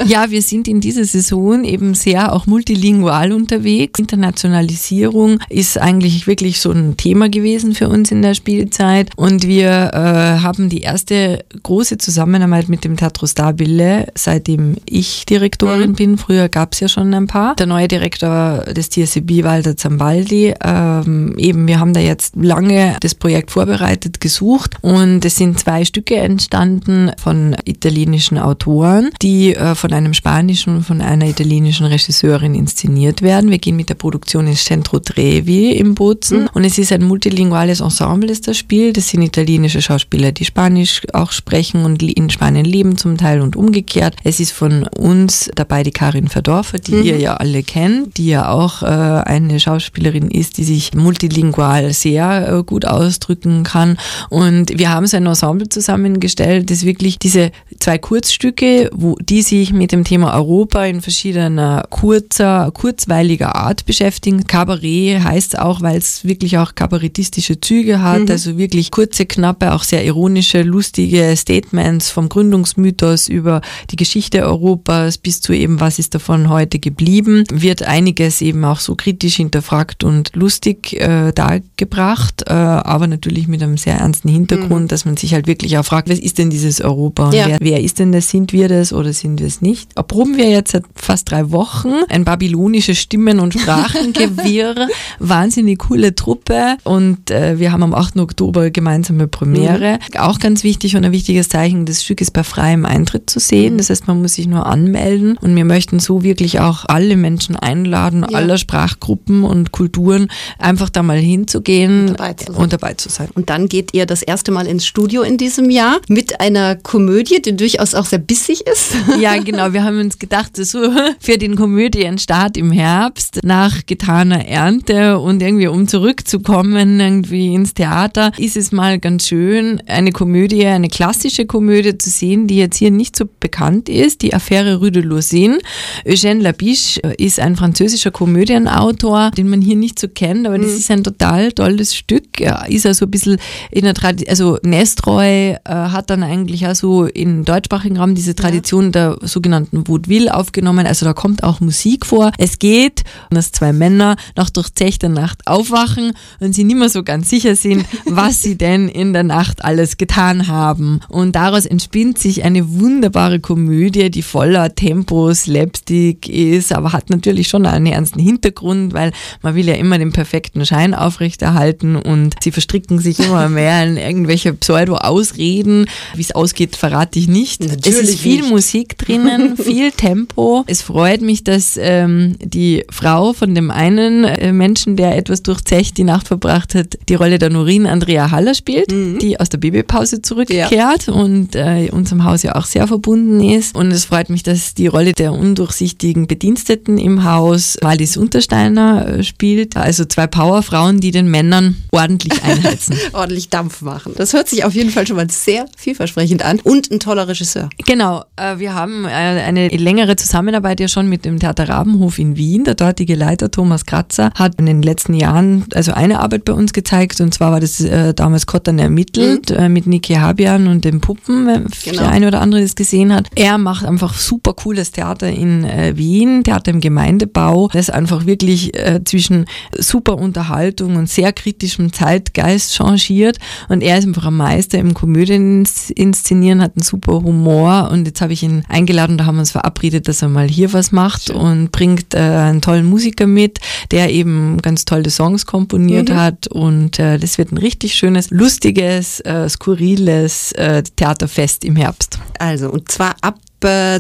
Ja, wir sind in diesem dieser Saison eben sehr auch multilingual unterwegs. Internationalisierung ist eigentlich wirklich so ein Thema gewesen für uns in der Spielzeit und wir äh, haben die erste große Zusammenarbeit mit dem Teatro Stabile, seitdem ich Direktorin mhm. bin. Früher gab es ja schon ein paar. Der neue Direktor des T S C B, Walter Zambaldi, ähm, eben wir haben da jetzt lange das Projekt vorbereitet, gesucht und es sind zwei Stücke entstanden von italienischen Autoren, die äh, von einem spanischen und von einer italienischen Regisseurin inszeniert werden. Wir gehen mit der Produktion ins Centro Trevi im Bozen mhm. und es ist ein multilinguales Ensemble, das das spielt. Das sind italienische Schauspieler, die Spanisch auch sprechen und in Spanien leben zum Teil und umgekehrt. Es ist von uns dabei die Karin Verdorfer, die mhm. ihr ja alle kennt, die ja auch äh, eine Schauspielerin ist, die sich multilingual sehr äh, gut ausdrücken kann. Und wir haben so ein Ensemble zusammengestellt, das wirklich diese zwei Kurzstücke, wo die sich mit dem Thema Europa in verschiedener kurzer, kurzweiliger Art beschäftigen. Kabarett heißt es auch, weil es wirklich auch kabarettistische Züge hat, mhm. also wirklich kurze, knappe, auch sehr ironische, lustige Statements vom Gründungsmythos über die Geschichte Europas bis zu eben, was ist davon heute geblieben, wird einiges eben auch so kritisch hinterfragt und lustig äh, dargebracht, äh, aber natürlich mit einem sehr ernsten Hintergrund, mhm. dass man sich halt wirklich auch fragt, was ist denn dieses Europa? Ja. Wer, wer ist denn das? Sind wir das oder sind wir es nicht? Erproben wir jetzt seit fast drei Wochen ein babylonisches Stimmen- und Sprachengewirr. Wahnsinnig coole Truppe und äh, wir haben am achten Oktober gemeinsame Premiere. Mhm. Auch ganz wichtig und ein wichtiges Zeichen, das Stück ist bei freiem Eintritt zu sehen. Das heißt, man muss sich nur anmelden und wir möchten so wirklich auch alle Menschen einladen, ja. aller Sprachgruppen und Kulturen, einfach da mal hinzugehen und dabei, und dabei zu sein. Und dann geht ihr das erste Mal ins Studio in diesem Jahr mit einer Komödie, die durchaus auch sehr bissig ist. Ja, genau. Wir haben uns gedacht, so für den Komödienstart im Herbst nach getaner Ernte und irgendwie um zurückzukommen irgendwie ins Theater, ist es mal ganz schön, eine Komödie, eine klassische Komödie zu sehen, die jetzt hier nicht so bekannt ist, die Affäre Rue de Lausanne. Eugène Labiche ist ein französischer Komödienautor, den man hier nicht so kennt, aber mhm. das ist ein total tolles Stück. Ja, ist also ein bisschen in der Tradition, also Nestroy äh, hat dann eigentlich auch so im deutschsprachigen Raum diese Tradition ja. der sogenannten Vaudeville aufgenommen, also da kommt auch Musik vor. Es geht, dass zwei Männer nach durchzechter Nacht aufwachen und sie nicht mehr so ganz sicher sind, was sie denn in der Nacht alles getan haben. Und daraus entspinnt sich eine wunderbare Komödie, die voller Tempo, Slapstick ist, aber hat natürlich schon einen ernsten Hintergrund, weil man will ja immer den perfekten Schein aufrechterhalten und sie verstricken sich immer mehr in irgendwelche Pseudo-Ausreden. Wie es ausgeht, verrate ich nicht. Natürlich es ist viel nicht. Musik drinnen, viel Tempo. Es freut mich, dass ähm, die Frau von dem einen äh, Menschen, der etwas durchzecht die Nacht verbracht hat, die Rolle der Nurin Andrea Haller spielt, mhm. die aus der Babypause zurückkehrt ja. und äh, unserem Haus ja auch sehr verbunden ist. Und es freut mich, dass die Rolle der undurchsichtigen Bediensteten im Haus Walis Untersteiner äh, spielt. Also zwei Powerfrauen, die den Männern ordentlich einheizen. Ordentlich Dampf machen. Das hört sich auf jeden Fall schon mal sehr vielversprechend an. Und ein toller Regisseur. Genau. Äh, wir haben äh, eine längere Zusammenarbeit ja schon mit dem Theater Rabenhof in Wien. Der dortige Leiter Thomas Kratzer hat in den letzten Jahren also eine Arbeit bei uns gezeigt und zwar war das äh, damals Kottern ermittelt mhm. äh, mit Niki Habian und den Puppen, wenn genau. der eine oder andere das gesehen hat. Er macht einfach super cooles Theater in äh, Wien, Theater im Gemeindebau, das einfach wirklich äh, zwischen super Unterhaltung und sehr kritischem Zeitgeist changiert und er ist einfach ein Meister im Komödien-Inszenieren, hat einen super Humor und jetzt habe ich ihn eingeladen, da haben wir uns verabredet, dass er mal hier was macht Schön. Und bringt äh, einen tollen Musiker mit, der eben ganz tolle Songs komponiert mhm. hat und äh, das wird ein richtig schönes, lustiges, äh, skurriles äh, Theaterfest im Herbst. Also und zwar ab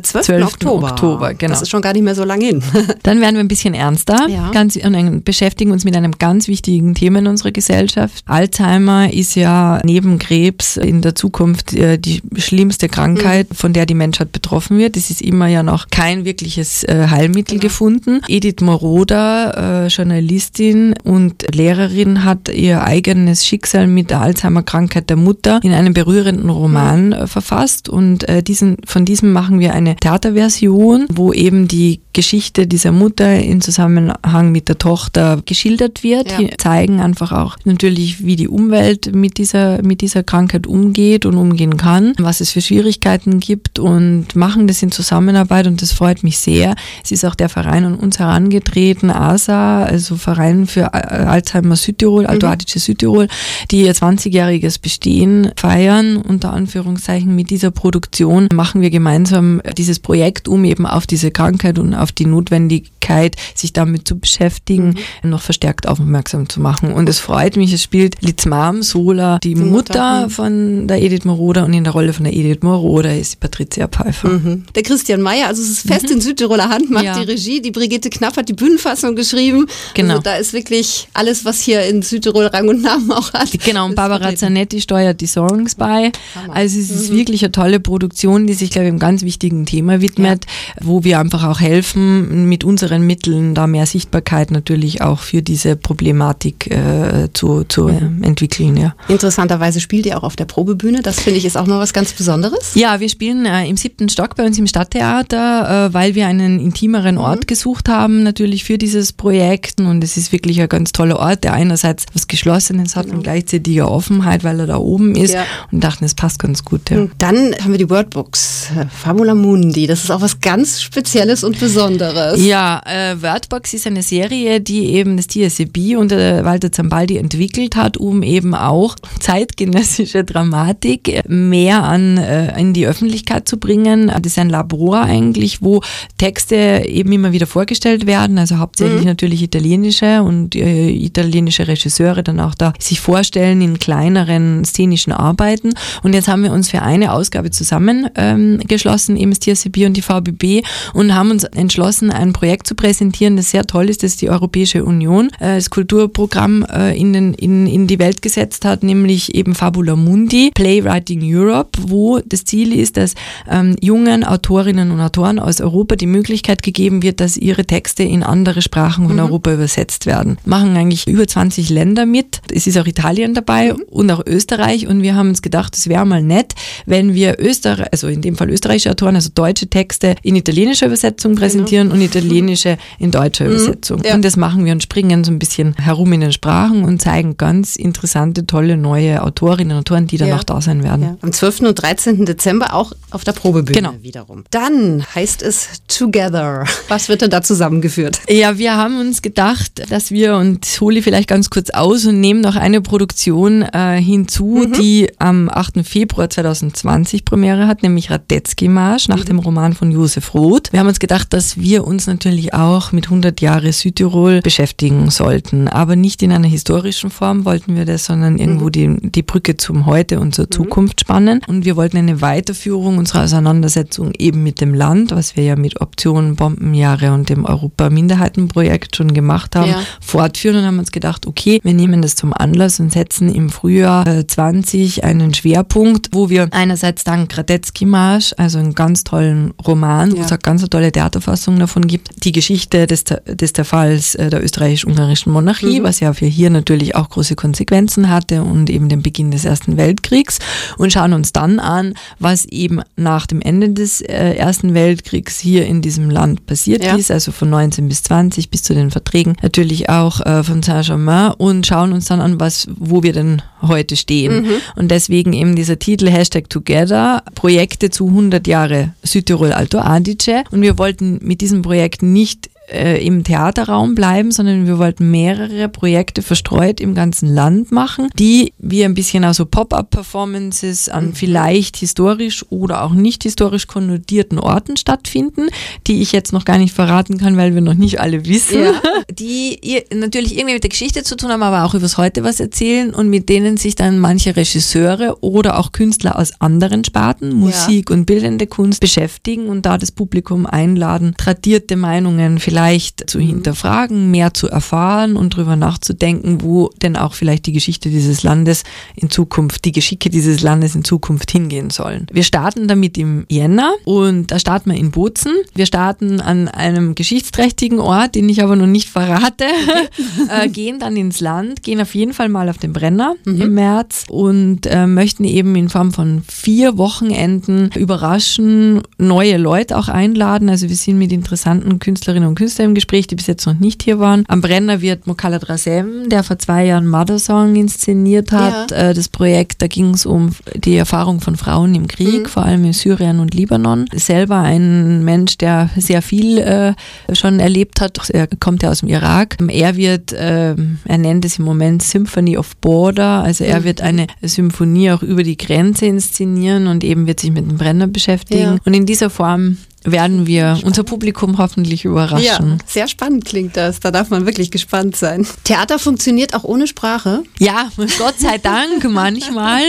zwölften Oktober. Genau. Das ist schon gar nicht mehr so lange hin. Dann werden wir ein bisschen ernster ja. ganz, und beschäftigen uns mit einem ganz wichtigen Thema in unserer Gesellschaft. Alzheimer ist ja neben Krebs in der Zukunft die schlimmste Krankheit, mhm. von der die Menschheit betroffen wird. Es ist immer ja noch kein wirkliches Heilmittel genau. gefunden. Edith Moroder, Journalistin und Lehrerin, hat ihr eigenes Schicksal mit der Alzheimer-Krankheit der Mutter in einem berührenden Roman mhm. verfasst und diesen, von diesem machen machen wir eine Theaterversion, wo eben die Geschichte dieser Mutter in Zusammenhang mit der Tochter geschildert wird. Ja. Die zeigen einfach auch natürlich, wie die Umwelt mit dieser, mit dieser Krankheit umgeht und umgehen kann, was es für Schwierigkeiten gibt, und machen das in Zusammenarbeit, und das freut mich sehr. Es ist auch der Verein an uns herangetreten, A S A, also Verein für Alzheimer Südtirol, Altoadische Südtirol, die ihr zwanzigjähriges Bestehen feiern, unter Anführungszeichen. Mit dieser Produktion machen wir gemeinsam dieses Projekt, um eben auf diese Krankheit und auf die Notwendigkeit, sich damit zu beschäftigen, mhm. noch verstärkt aufmerksam zu machen. Und es freut mich, es spielt Litz Marm, Sola, die, die Mutter, Mutter von der Edith Moroder, und in der Rolle von der Edith Moroder ist die Patrizia Pfeiffer. Mhm. Der Christian Mayer, also es ist fest mhm. in Südtiroler Hand, macht ja. die Regie, die Brigitte Knapp hat die Bühnenfassung geschrieben. Genau. Also da ist wirklich alles, was hier in Südtirol Rang und Namen auch hat. Genau, und Barbara Zanetti steuert die Songs bei. Hammer. Also es ist mhm. wirklich eine tolle Produktion, die sich, glaube ich, einem ganz wichtigen Thema widmet, ja. wo wir einfach auch helfen, mit unseren Mitteln da mehr Sichtbarkeit natürlich auch für diese Problematik äh, zu, zu ja. entwickeln. Ja. Interessanterweise spielt ihr auch auf der Probebühne, das finde ich ist auch mal was ganz Besonderes. Ja, wir spielen äh, im siebten Stock bei uns im Stadttheater, äh, weil wir einen intimeren Ort mhm. gesucht haben natürlich für dieses Projekt, und es ist wirklich ein ganz toller Ort, der einerseits was Geschlossenes hat genau. und gleichzeitig eine Offenheit, weil er da oben ist ja. und dachten, es passt ganz gut. Ja. Mhm. Dann haben wir die Wordbox, Fabula Mundi, das ist auch was ganz Spezielles und Besonderes. Ja, äh, Wordbox ist eine Serie, die eben das T S C B und äh, Walter Zambaldi entwickelt hat, um eben auch zeitgenössische Dramatik mehr an äh, in die Öffentlichkeit zu bringen. Das ist ein Labor eigentlich, wo Texte eben immer wieder vorgestellt werden, also hauptsächlich mhm. natürlich italienische, und äh, italienische Regisseure dann auch da sich vorstellen in kleineren szenischen Arbeiten. Und jetzt haben wir uns für eine Ausgabe zusammengeschlossen, ähm, eben das T S C B und die V B B, und haben uns entschlossen, ein Projekt zu präsentieren, das sehr toll ist, das die Europäische Union äh, das Kulturprogramm äh, in, den, in, in die Welt gesetzt hat, nämlich eben Fabula Mundi, Playwriting Europe, wo das Ziel ist, dass ähm, jungen Autorinnen und Autoren aus Europa die Möglichkeit gegeben wird, dass ihre Texte in andere Sprachen von mhm. Europa übersetzt werden. Machen eigentlich über zwanzig Länder mit, es ist auch Italien dabei mhm. und auch Österreich, und wir haben uns gedacht, es wäre mal nett, wenn wir Österreich, also in dem Fall österreichische Autoren, also deutsche Texte in italienischer Übersetzung präsentieren genau. und italienische in deutscher mhm. Übersetzung. Ja. Und das machen wir und springen so ein bisschen herum in den Sprachen und zeigen ganz interessante, tolle neue Autorinnen und Autoren, die dann ja. auch da sein werden. Ja. Am zwölften und dreizehnten Dezember auch auf der Probebühne genau. wiederum. Dann heißt es Together. Was wird denn da zusammengeführt? Ja, wir haben uns gedacht, dass wir, und ich hole vielleicht ganz kurz aus und nehmen noch eine Produktion äh, hinzu, mhm. die am achten Februar zweitausendzwanzig Premiere hat, nämlich Radetzky-Marsch nach mhm. dem Roman von Josef Roth. Wir haben uns gedacht, dass wir uns natürlich auch mit hundert Jahre Südtirol beschäftigen sollten, aber nicht in einer historischen Form wollten wir das, sondern irgendwo mhm. die, die Brücke zum Heute und zur mhm. Zukunft spannen, und wir wollten eine Weiterführung unserer Auseinandersetzung eben mit dem Land, was wir ja mit Optionen, Bombenjahre und dem Europa-Minderheitenprojekt schon gemacht haben, ja. fortführen, und haben uns gedacht, okay, wir nehmen das zum Anlass und setzen im Frühjahr äh, zwanzig einen Schwerpunkt, wo wir einerseits dann Radetzky-Marsch, also einen ganz tollen Roman, ja. wo es eine ganz tolle Theaterfassung davon gibt, die Geschichte des, des Zerfalls der österreichisch-ungarischen Monarchie, mhm. was ja für hier natürlich auch große Konsequenzen hatte, und eben den Beginn des Ersten Weltkriegs, und schauen uns dann an, was eben nach dem Ende des äh, Ersten Weltkriegs hier in diesem Land passiert ja. ist, also von neunzehn bis zwanzig bis zu den Verträgen, natürlich auch äh, von Saint-Germain, und schauen uns dann an, was, wo wir denn heute stehen. Mhm. Und deswegen eben dieser Titel Hashtag Together, Projekte zu hundert Jahre Südtirol Alto Adige. Und wir wollten mit diesem Projekt nicht im Theaterraum bleiben, sondern wir wollten mehrere Projekte verstreut im ganzen Land machen, die wir ein bisschen also Pop-up-Performances an vielleicht historisch oder auch nicht historisch konnotierten Orten stattfinden, die ich jetzt noch gar nicht verraten kann, weil wir noch nicht alle wissen, ja. die natürlich irgendwie mit der Geschichte zu tun haben, aber auch übers Heute was erzählen, und mit denen sich dann manche Regisseure oder auch Künstler aus anderen Sparten, Musik ja. und bildende Kunst, beschäftigen und da das Publikum einladen, tradierte Meinungen vielleicht vielleicht zu hinterfragen, mehr zu erfahren und darüber nachzudenken, wo denn auch vielleicht die Geschichte dieses Landes in Zukunft, die Geschicke dieses Landes in Zukunft hingehen sollen. Wir starten damit im Jänner und da starten wir in Bozen. Wir starten an einem geschichtsträchtigen Ort, den ich aber noch nicht verrate, okay. äh, gehen dann ins Land, gehen auf jeden Fall mal auf den Brenner mhm. im März und äh, möchten eben in Form von vier Wochenenden überraschen, neue Leute auch einladen. Also wir sind mit interessanten Künstlerinnen und Künstlern im Gespräch, die bis jetzt noch nicht hier waren. Am Brenner wird Mokala Drasem, der vor zwei Jahren Mother Song inszeniert hat. Ja. Äh, das Projekt, da ging es um die Erfahrung von Frauen im Krieg, mhm. vor allem in Syrien und Libanon. Selber ein Mensch, der sehr viel äh, schon erlebt hat. Er kommt ja aus dem Irak. Er wird, äh, er nennt es im Moment Symphony of Border, also er mhm. wird eine Symphonie auch über die Grenze inszenieren und eben wird sich mit dem Brenner beschäftigen. Ja. Und in dieser Form werden wir unser Publikum hoffentlich überraschen. Ja, sehr spannend klingt das. Da darf man wirklich gespannt sein. Theater funktioniert auch ohne Sprache? Ja, Gott sei Dank manchmal.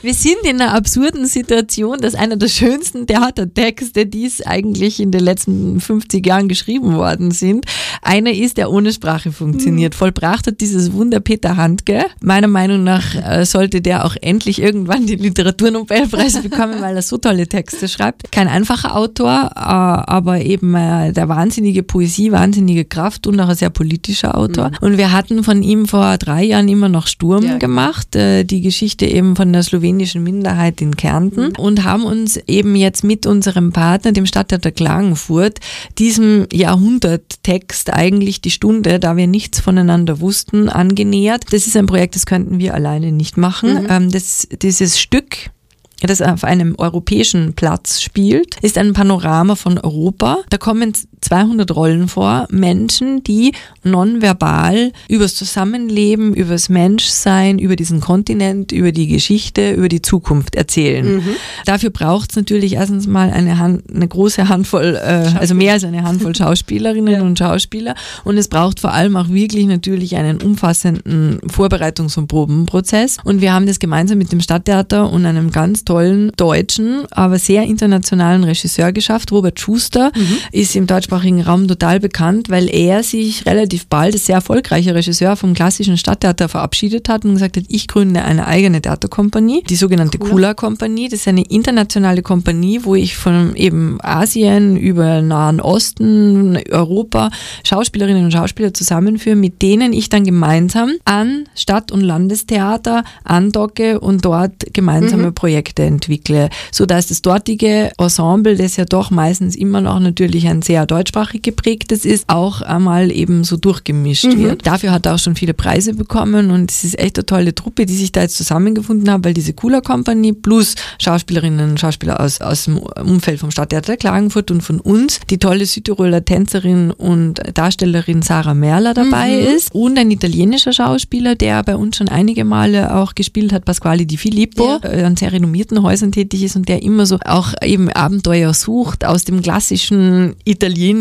Wir sind in einer absurden Situation, dass einer der schönsten Theatertexte, die es eigentlich in den letzten fünfzig Jahren geschrieben worden sind, einer ist, der ohne Sprache funktioniert. Mhm. Vollbracht hat dieses Wunder Peter Handke. Meiner Meinung nach äh, sollte der auch endlich irgendwann den Literaturnobelpreis bekommen, weil er so tolle Texte schreibt. Kein einfacher Autor, aber eben der wahnsinnige Poesie, wahnsinnige Kraft und auch ein sehr politischer Autor. Mhm. Und wir hatten von ihm vor drei Jahren immer noch Sturm ja, gemacht, äh, die Geschichte eben von der slowenischen Minderheit in Kärnten mhm. und haben uns eben jetzt mit unserem Partner, dem Stadttheater Klagenfurt, diesem Jahrhunderttext eigentlich die Stunde, da wir nichts voneinander wussten, angenähert. Das ist ein Projekt, das könnten wir alleine nicht machen. Mhm. Ähm, das, dieses Stück, das auf einem europäischen Platz spielt, ist ein Panorama von Europa. Da kommen zweihundert Rollen vor, Menschen, die nonverbal übers Zusammenleben, übers Menschsein, über diesen Kontinent, über die Geschichte, über die Zukunft erzählen. Mhm. Dafür braucht es natürlich erstens mal eine, Hand, eine große Handvoll, äh, also mehr als eine Handvoll Schauspielerinnen ja. und Schauspieler. Und es braucht vor allem auch wirklich natürlich einen umfassenden Vorbereitungs- und Probenprozess. Und wir haben das gemeinsam mit dem Stadttheater und einem ganz tollen deutschen, aber sehr internationalen Regisseur geschafft. Robert Schuster mhm. ist im deutschen Raum total bekannt, weil er sich relativ bald als sehr erfolgreicher Regisseur vom klassischen Stadttheater verabschiedet hat und gesagt hat, ich gründe eine eigene Theaterkompanie, die sogenannte Kula-Kompanie. Das ist eine internationale Kompanie, wo ich von eben Asien über Nahen Osten, Europa Schauspielerinnen und Schauspieler zusammenführe, mit denen ich dann gemeinsam an Stadt- und Landestheater andocke und dort gemeinsame mhm. Projekte entwickle, sodass das dortige Ensemble, das ja doch meistens immer noch natürlich ein sehr deutsches deutschsprachig geprägtes ist, auch einmal eben so durchgemischt mhm. wird. Dafür hat er auch schon viele Preise bekommen und es ist echt eine tolle Truppe, die sich da jetzt zusammengefunden hat, weil diese Cooler Company plus Schauspielerinnen und Schauspieler aus, aus dem Umfeld vom Stadttheater Klagenfurt und von uns, die tolle Südtiroler Tänzerin und Darstellerin Sarah Merler dabei mhm. ist und ein italienischer Schauspieler, der bei uns schon einige Male auch gespielt hat, Pasquale Di Filippo, ja. an sehr renommierten Häusern tätig ist und der immer so auch eben Abenteuer sucht aus dem klassischen italienischen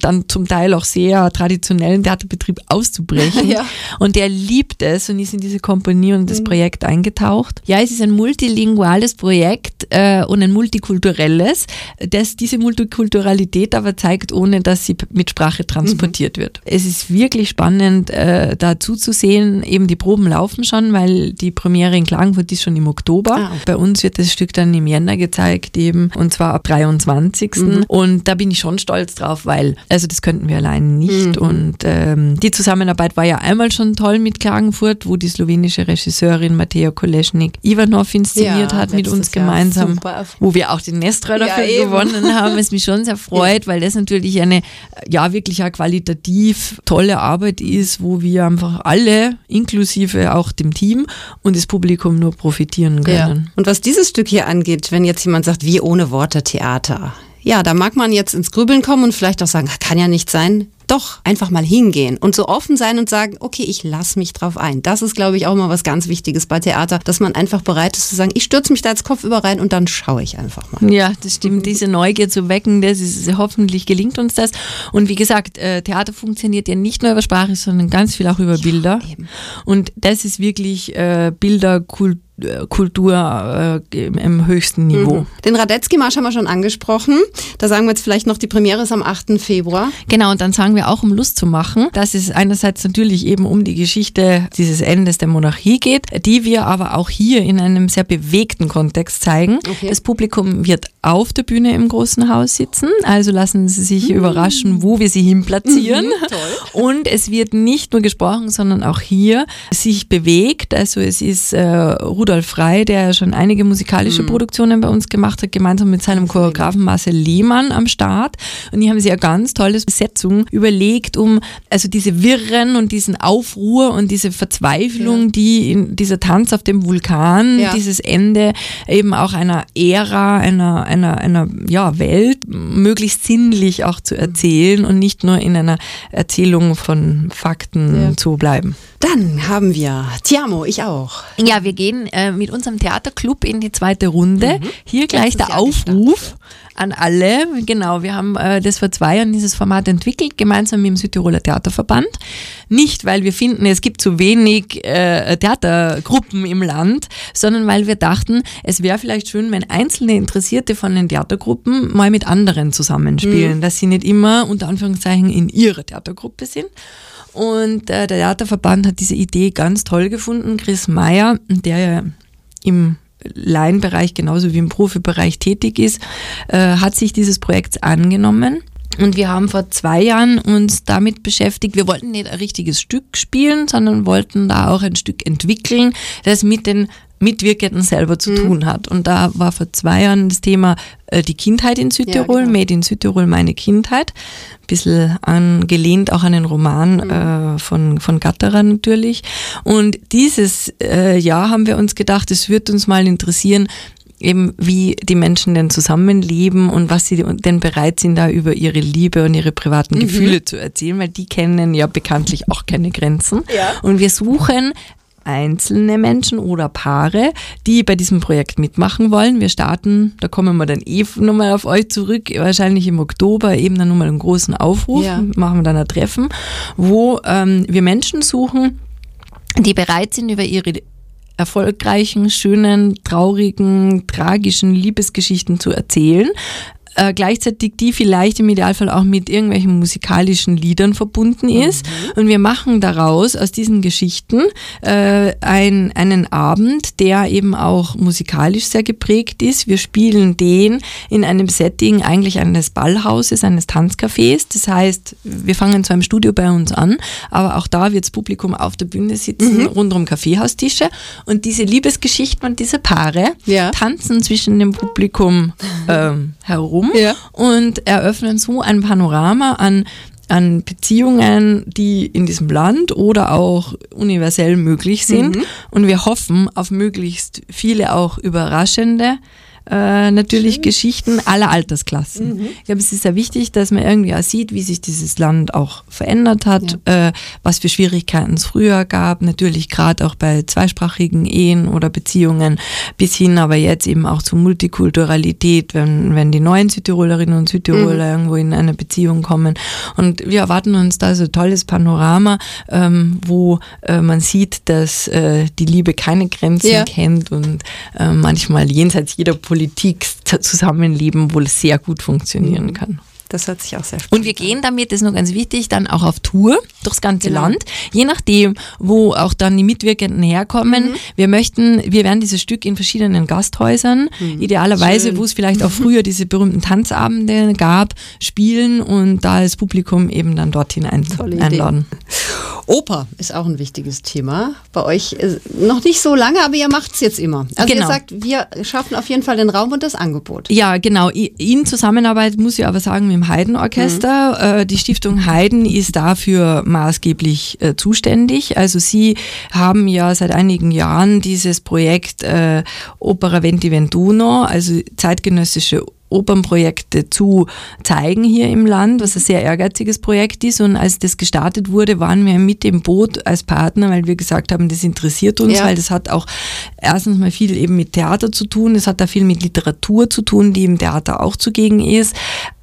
dann zum Teil auch sehr traditionellen Theaterbetrieb auszubrechen. Ja. Und der liebt es und ist in diese Kompanie und das mhm. Projekt eingetaucht. Ja, es ist ein multilinguales Projekt äh, und ein multikulturelles, das diese Multikulturalität aber zeigt, ohne dass sie mit Sprache transportiert mhm. wird. Es ist wirklich spannend, äh, da zuzusehen. Eben die Proben laufen schon, weil die Premiere in Klagenfurt ist schon im Oktober. Ah. Bei uns wird das Stück dann im Jänner gezeigt eben und zwar ab dreiundzwanzigsten Mhm. Und da bin ich schon stolz drauf, weil, also das könnten wir alleine nicht mhm. und ähm, die Zusammenarbeit war ja einmal schon toll mit Klagenfurt, wo die slowenische Regisseurin Mateo Kolesnik Ivanov inszeniert ja, hat mit uns gemeinsam, Jahr, wo wir auch den Nestroy dafür ja, gewonnen haben, was mich schon sehr freut, ja. weil das natürlich eine, ja wirklich eine qualitativ tolle Arbeit ist, wo wir einfach alle, inklusive auch dem Team und das Publikum nur profitieren können. Ja. Und was dieses Stück hier angeht, wenn jetzt jemand sagt, wie ohne Worte Theater, ja, da mag man jetzt ins Grübeln kommen und vielleicht auch sagen, kann ja nicht sein. doch einfach mal hingehen und so offen sein und sagen, okay, ich lasse mich drauf ein. Das ist, glaube ich, auch mal was ganz Wichtiges bei Theater, dass man einfach bereit ist zu sagen, ich stürze mich da jetzt kopfüber rein und dann schaue ich einfach mal. Ja, das stimmt. Diese Neugier zu wecken, das ist, hoffentlich gelingt uns das. Und wie gesagt, Theater funktioniert ja nicht nur über Sprache, sondern ganz viel auch über ja, Bilder. Eben. Und das ist wirklich äh, Bilderkultur. Kultur äh, im höchsten Niveau. Mhm. Den Radetzky-Marsch haben wir schon angesprochen. Da sagen wir jetzt vielleicht noch, die Premiere ist am achten Februar. Genau, und dann sagen wir auch, um Lust zu machen, dass es einerseits natürlich eben um die Geschichte dieses Endes der Monarchie geht, die wir aber auch hier in einem sehr bewegten Kontext zeigen. Okay. Das Publikum wird auf der Bühne im Großen Haus sitzen, also lassen Sie sich mhm. überraschen, wo wir sie hinplatzieren. Mhm, toll. Und es wird nicht nur gesprochen, sondern auch hier sich bewegt. Also es ist äh, Rudolf Frey, der ja schon einige musikalische mhm. Produktionen bei uns gemacht hat, gemeinsam mit seinem Choreografen Marcel Lehmann am Start. Und die haben sich ja ganz tolle Besetzung überlegt, um also diese Wirren und diesen Aufruhr und diese Verzweiflung, ja. die in dieser Tanz auf dem Vulkan, ja. dieses Ende eben auch einer Ära, einer, einer, einer ja, Welt möglichst sinnlich auch zu erzählen mhm. und nicht nur in einer Erzählung von Fakten ja. zu bleiben. Dann haben wir Tiamo, ich auch. Ja, wir gehen äh, mit unserem Theaterclub in die zweite Runde. Mhm. Hier gleich der Aufruf an alle. Genau, wir haben äh, das vor zwei Jahren dieses Format entwickelt, gemeinsam mit dem Südtiroler Theaterverband. Nicht, weil wir finden, es gibt zu wenig äh, Theatergruppen im Land, sondern weil wir dachten, es wäre vielleicht schön, wenn einzelne Interessierte von den Theatergruppen mal mit anderen zusammenspielen, mhm. dass sie nicht immer unter Anführungszeichen in ihrer Theatergruppe sind. Und äh, der Theaterverband hat diese Idee ganz toll gefunden. Chris Mayer, der ja im Laienbereich genauso wie im Profibereich tätig ist, äh, hat sich dieses Projekts angenommen. Und wir haben vor zwei Jahren uns damit beschäftigt, wir wollten nicht ein richtiges Stück spielen, sondern wollten da auch ein Stück entwickeln, das mit den Mitwirkenden selber zu mhm. tun hat. Und da war vor zwei Jahren das Thema äh, die Kindheit in Südtirol, ja, genau. Made in Südtirol, meine Kindheit. Ein bisschen angelehnt auch an den Roman mhm. äh, von, von Gatterer natürlich. Und dieses äh, Jahr haben wir uns gedacht, es wird uns mal interessieren, eben wie die Menschen denn zusammenleben und was sie denn bereit sind, da über ihre Liebe und ihre privaten mhm. Gefühle zu erzählen, weil die kennen ja bekanntlich auch keine Grenzen. Ja. Und wir suchen einzelne Menschen oder Paare, die bei diesem Projekt mitmachen wollen. Wir starten, da kommen wir dann eh nochmal auf euch zurück, wahrscheinlich im Oktober eben dann nochmal einen großen Aufruf, ja. machen wir dann ein Treffen, wo ähm, wir Menschen suchen, die bereit sind, über ihre erfolgreichen, schönen, traurigen, tragischen Liebesgeschichten zu erzählen. Äh, gleichzeitig die vielleicht im Idealfall auch mit irgendwelchen musikalischen Liedern verbunden ist. Mhm. Und wir machen daraus aus diesen Geschichten äh, ein, einen Abend, der eben auch musikalisch sehr geprägt ist. Wir spielen den in einem Setting eigentlich eines Ballhauses, eines Tanzcafés. Das heißt, wir fangen zwar im Studio bei uns an, aber auch da wird das Publikum auf der Bühne sitzen, mhm. rund um Kaffeehaustische. Und diese Liebesgeschichten und diese Paare ja. tanzen zwischen dem Publikum äh, herum. Ja. Und eröffnen so ein Panorama an, an Beziehungen, die in diesem Land oder auch universell möglich sind. Mhm. Und wir hoffen auf möglichst viele auch überraschende Äh, natürlich Schön. Geschichten aller Altersklassen. Mhm. Ich glaube, es ist sehr wichtig, dass man irgendwie auch sieht, wie sich dieses Land auch verändert hat, ja. äh, was für Schwierigkeiten es früher gab, natürlich gerade auch bei zweisprachigen Ehen oder Beziehungen, bis hin aber jetzt eben auch zur Multikulturalität, wenn, wenn die neuen Südtirolerinnen und Südtiroler mhm. irgendwo in eine Beziehung kommen. Und wir erwarten uns da so ein tolles Panorama, ähm, wo äh, man sieht, dass äh, die Liebe keine Grenzen ja. kennt und äh, manchmal jenseits jeder Politik Politik zusammenleben wohl sehr gut funktionieren kann. Das hört sich auch sehr spannend an. Und wir gehen damit, das ist noch ganz wichtig, dann auch auf Tour durchs ganze genau. Land, je nachdem, wo auch dann die Mitwirkenden herkommen. Mhm. Wir möchten, wir werden dieses Stück in verschiedenen Gasthäusern, mhm. idealerweise, Schön. Wo es vielleicht auch früher diese berühmten Tanzabende gab, spielen und da das Publikum eben dann dorthin ein- einladen. Oper ist auch ein wichtiges Thema. Bei euch noch nicht so lange, aber ihr macht es jetzt immer. Also genau. ihr sagt, wir schaffen auf jeden Fall den Raum und das Angebot. Ja, genau. In Zusammenarbeit muss ich aber sagen, mit dem Heidenorchester. Mhm. Die Stiftung Heiden ist dafür maßgeblich äh, zuständig. Also sie haben ja seit einigen Jahren dieses Projekt äh, Opera Ventiventuno, also zeitgenössische Opernprojekte zu zeigen hier im Land, was ein sehr ehrgeiziges Projekt ist. Und als das gestartet wurde, waren wir mit dem Boot als Partner, weil wir gesagt haben, das interessiert uns, ja. weil das hat auch erstens mal viel eben mit Theater zu tun, es hat da viel mit Literatur zu tun, die im Theater auch zugegen ist.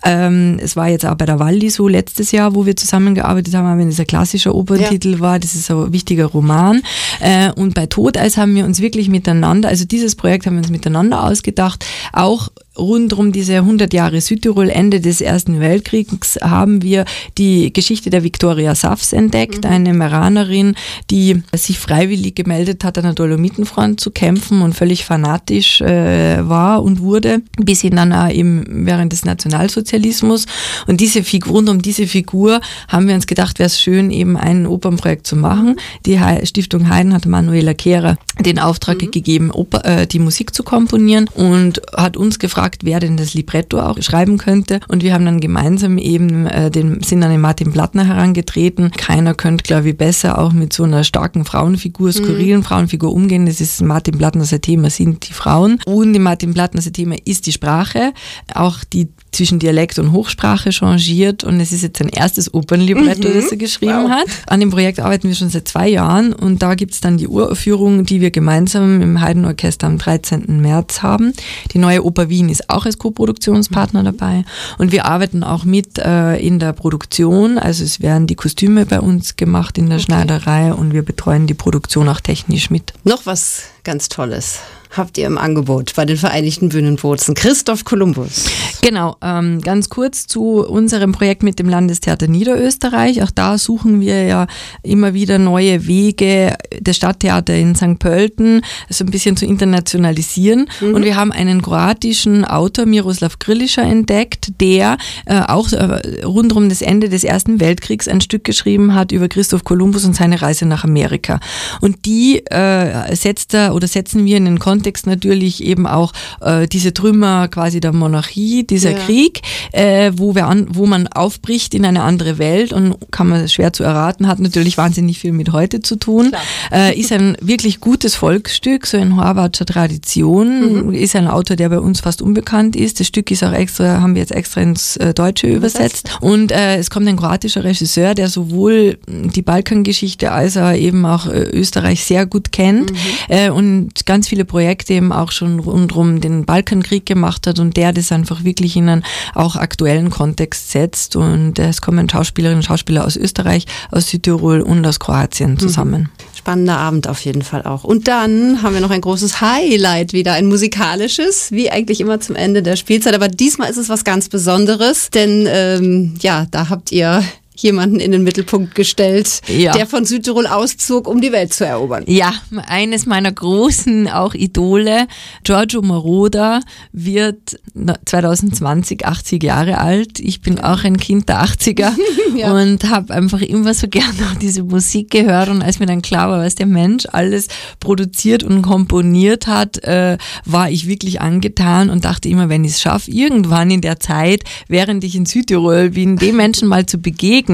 Ähm, es war jetzt auch bei der Walli so letztes Jahr, wo wir zusammengearbeitet haben, wenn es ein klassischer Operntitel ja. war, das ist ein wichtiger Roman. Äh, und bei Toteis haben wir uns wirklich miteinander, also dieses Projekt haben wir uns miteinander ausgedacht, auch rund um diese hundert Jahre Südtirol, Ende des Ersten Weltkriegs, haben wir die Geschichte der Viktoria Safs entdeckt, mhm. eine Meranerin, die sich freiwillig gemeldet hat, an der Dolomitenfront zu kämpfen und völlig fanatisch äh, war und wurde, bis hin dann auch eben während des Nationalsozialismus. Und diese Figur, rund um diese Figur haben wir uns gedacht, wäre es schön, eben ein Opernprojekt zu machen. Die He- Stiftung Heiden hat Manuela Kehrer den Auftrag mhm. gegeben, Oper, äh, die Musik zu komponieren und hat uns gefragt, wer denn das Libretto auch schreiben könnte. Und wir haben dann gemeinsam eben äh, den, sind an den Martin Plattner herangetreten. Keiner könnte, glaube ich, besser auch mit so einer starken Frauenfigur, skurrilen mhm. Frauenfigur umgehen. Das ist Martin Plattner, sein Thema sind die Frauen. Und Martin Plattner, sein Thema ist die Sprache. Auch die zwischen Dialekt und Hochsprache changiert, und es ist jetzt sein erstes Opernlibretto, mhm. das er geschrieben wow. hat. An dem Projekt arbeiten wir schon seit zwei Jahren, und da gibt's dann die Uraufführung, die wir gemeinsam im Heidenorchester am dreizehnten März haben. Die Neue Oper Wien ist auch als Co-Produktionspartner mhm. dabei, und wir arbeiten auch mit äh, in der Produktion, also es werden die Kostüme bei uns gemacht in der okay. Schneiderei, und wir betreuen die Produktion auch technisch mit. Noch was ganz Tolles habt ihr im Angebot bei den Vereinigten Bühnen Bozen. Christoph Kolumbus. Genau, ähm, ganz kurz zu unserem Projekt mit dem Landestheater Niederösterreich. Auch da suchen wir ja immer wieder neue Wege, das Stadttheater in Sankt Pölten so ein bisschen zu internationalisieren. Mhm. Und wir haben einen kroatischen Autor, Miroslav Grilischer, entdeckt, der äh, auch äh, rund um das Ende des Ersten Weltkriegs ein Stück geschrieben hat über Christoph Kolumbus und seine Reise nach Amerika. Und die äh, setzt er, oder setzen wir in den Kontext natürlich eben auch äh, diese Trümmer quasi der Monarchie, dieser ja. Krieg, äh, wo, wir an, wo man aufbricht in eine andere Welt, und kann man schwer zu erraten, hat natürlich wahnsinnig viel mit heute zu tun, äh, ist ein wirklich gutes Volksstück, so in Horvatscher Tradition, mhm. ist ein Autor, der bei uns fast unbekannt ist, das Stück ist auch extra, haben wir jetzt extra ins äh, Deutsche übersetzt, und äh, es kommt ein kroatischer Regisseur, der sowohl die Balkangeschichte als auch eben auch äh, Österreich sehr gut kennt, mhm. äh, und ganz viele Projekte eben auch schon rundherum den Balkankrieg gemacht hat, und der das einfach wirklich in einen auch aktuellen Kontext setzt, und es kommen Schauspielerinnen und Schauspieler aus Österreich, aus Südtirol und aus Kroatien zusammen. Spannender Abend auf jeden Fall auch. Und dann haben wir noch ein großes Highlight wieder, ein musikalisches, wie eigentlich immer zum Ende der Spielzeit, aber diesmal ist es was ganz Besonderes, denn ähm, ja, da habt ihr jemanden in den Mittelpunkt gestellt, ja. der von Südtirol auszog, um die Welt zu erobern. Ja, eines meiner großen auch Idole, Giorgio Moroder, wird zwanzig zwanzig achtzig Jahre alt. Ich bin auch ein Kind der achtziger ja. und habe einfach immer so gerne auch diese Musik gehört, und als mir dann klar war, was der Mensch alles produziert und komponiert hat, äh, war ich wirklich angetan und dachte immer, wenn ich es schaffe, irgendwann in der Zeit, während ich in Südtirol bin, dem Menschen mal zu begegnen,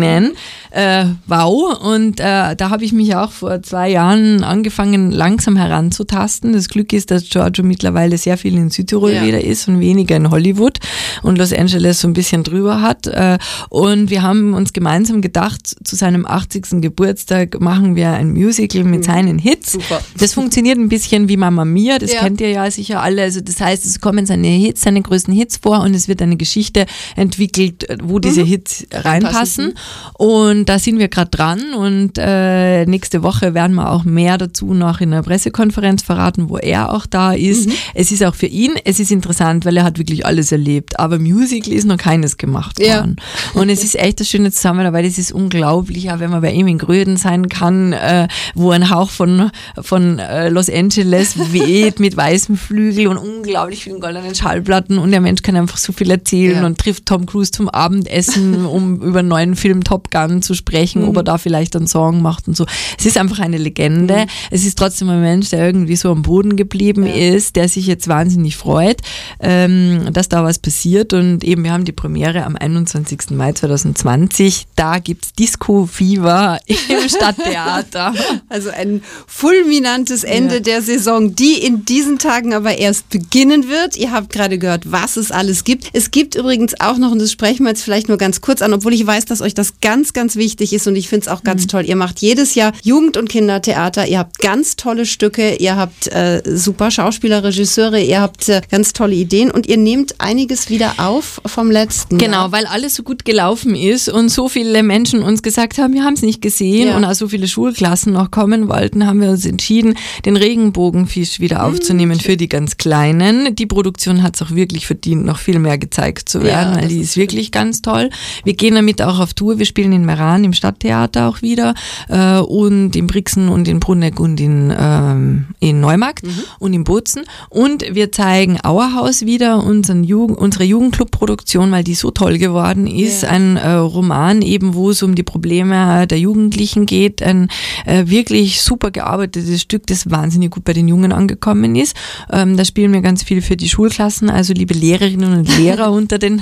Äh, wow, und äh, da habe ich mich auch vor zwei Jahren angefangen, langsam heranzutasten. Das Glück ist, dass Giorgio mittlerweile sehr viel in Südtirol ja. wieder ist und weniger in Hollywood und Los Angeles so ein bisschen drüber hat. Äh, und wir haben uns gemeinsam gedacht, zu seinem achtzigsten Geburtstag machen wir ein Musical mit mhm. seinen Hits. Super. Das funktioniert ein bisschen wie Mamma Mia, das ja. kennt ihr ja sicher alle. Also das heißt, es kommen seine Hits, seine größten Hits vor, und es wird eine Geschichte entwickelt, wo diese mhm. Hits reinpassen. Und da sind wir gerade dran, und äh, nächste Woche werden wir auch mehr dazu noch in einer Pressekonferenz verraten, wo er auch da ist. Mhm. Es ist auch für ihn, es ist interessant, weil er hat wirklich alles erlebt, aber Musical ist noch keines gemacht worden. Ja. Und es ist echt das schöne Zusammenarbeit, es ist unglaublich, auch wenn man bei ihm in Gröden sein kann, äh, wo ein Hauch von, von äh, Los Angeles weht mit weißem Flügel und unglaublich vielen goldenen Schallplatten, und der Mensch kann einfach so viel erzählen ja. und trifft Tom Cruise zum Abendessen, um über neuen Film Film Top Gun zu sprechen, mhm. ob er da vielleicht einen Song macht und so. Es ist einfach eine Legende. Mhm. Es ist trotzdem ein Mensch, der irgendwie so am Boden geblieben ja. ist, der sich jetzt wahnsinnig freut, ähm, dass da was passiert. Und eben, wir haben die Premiere am einundzwanzigsten Mai zweitausendzwanzig. Da gibt es Disco Fever im Stadttheater. Also ein fulminantes Ende ja. der Saison, die in diesen Tagen aber erst beginnen wird. Ihr habt gerade gehört, was es alles gibt. Es gibt übrigens auch noch, und das sprechen wir jetzt vielleicht nur ganz kurz an, obwohl ich weiß, dass euch das ganz, ganz wichtig ist und ich finde es auch ganz mhm. toll. Ihr macht jedes Jahr Jugend- und Kindertheater, ihr habt ganz tolle Stücke, ihr habt äh, super Schauspieler, Regisseure, ihr habt äh, ganz tolle Ideen und ihr nehmt einiges wieder auf vom letzten Genau, Jahr. Weil alles so gut gelaufen ist und so viele Menschen uns gesagt haben, wir haben es nicht gesehen ja. und auch so viele Schulklassen noch kommen wollten, haben wir uns entschieden, den Regenbogenfisch wieder aufzunehmen mhm. für die ganz Kleinen. Die Produktion hat es auch wirklich verdient, noch viel mehr gezeigt zu werden, ja, weil die ist, ist wirklich ganz toll. Wir gehen damit auch auf Tour, wir spielen in Meran im Stadttheater auch wieder äh, und in Brixen und in Bruneck und in, ähm, in Neumarkt mhm. und in Bozen und wir zeigen Auerhaus wieder, unseren Jugend, unsere Jugendclub-Produktion, weil die so toll geworden ist, ja. ein äh, Roman eben, wo es um die Probleme der Jugendlichen geht, ein äh, wirklich super gearbeitetes Stück, das wahnsinnig gut bei den Jungen angekommen ist. Ähm, da spielen wir ganz viel für die Schulklassen, also liebe Lehrerinnen und Lehrer unter den,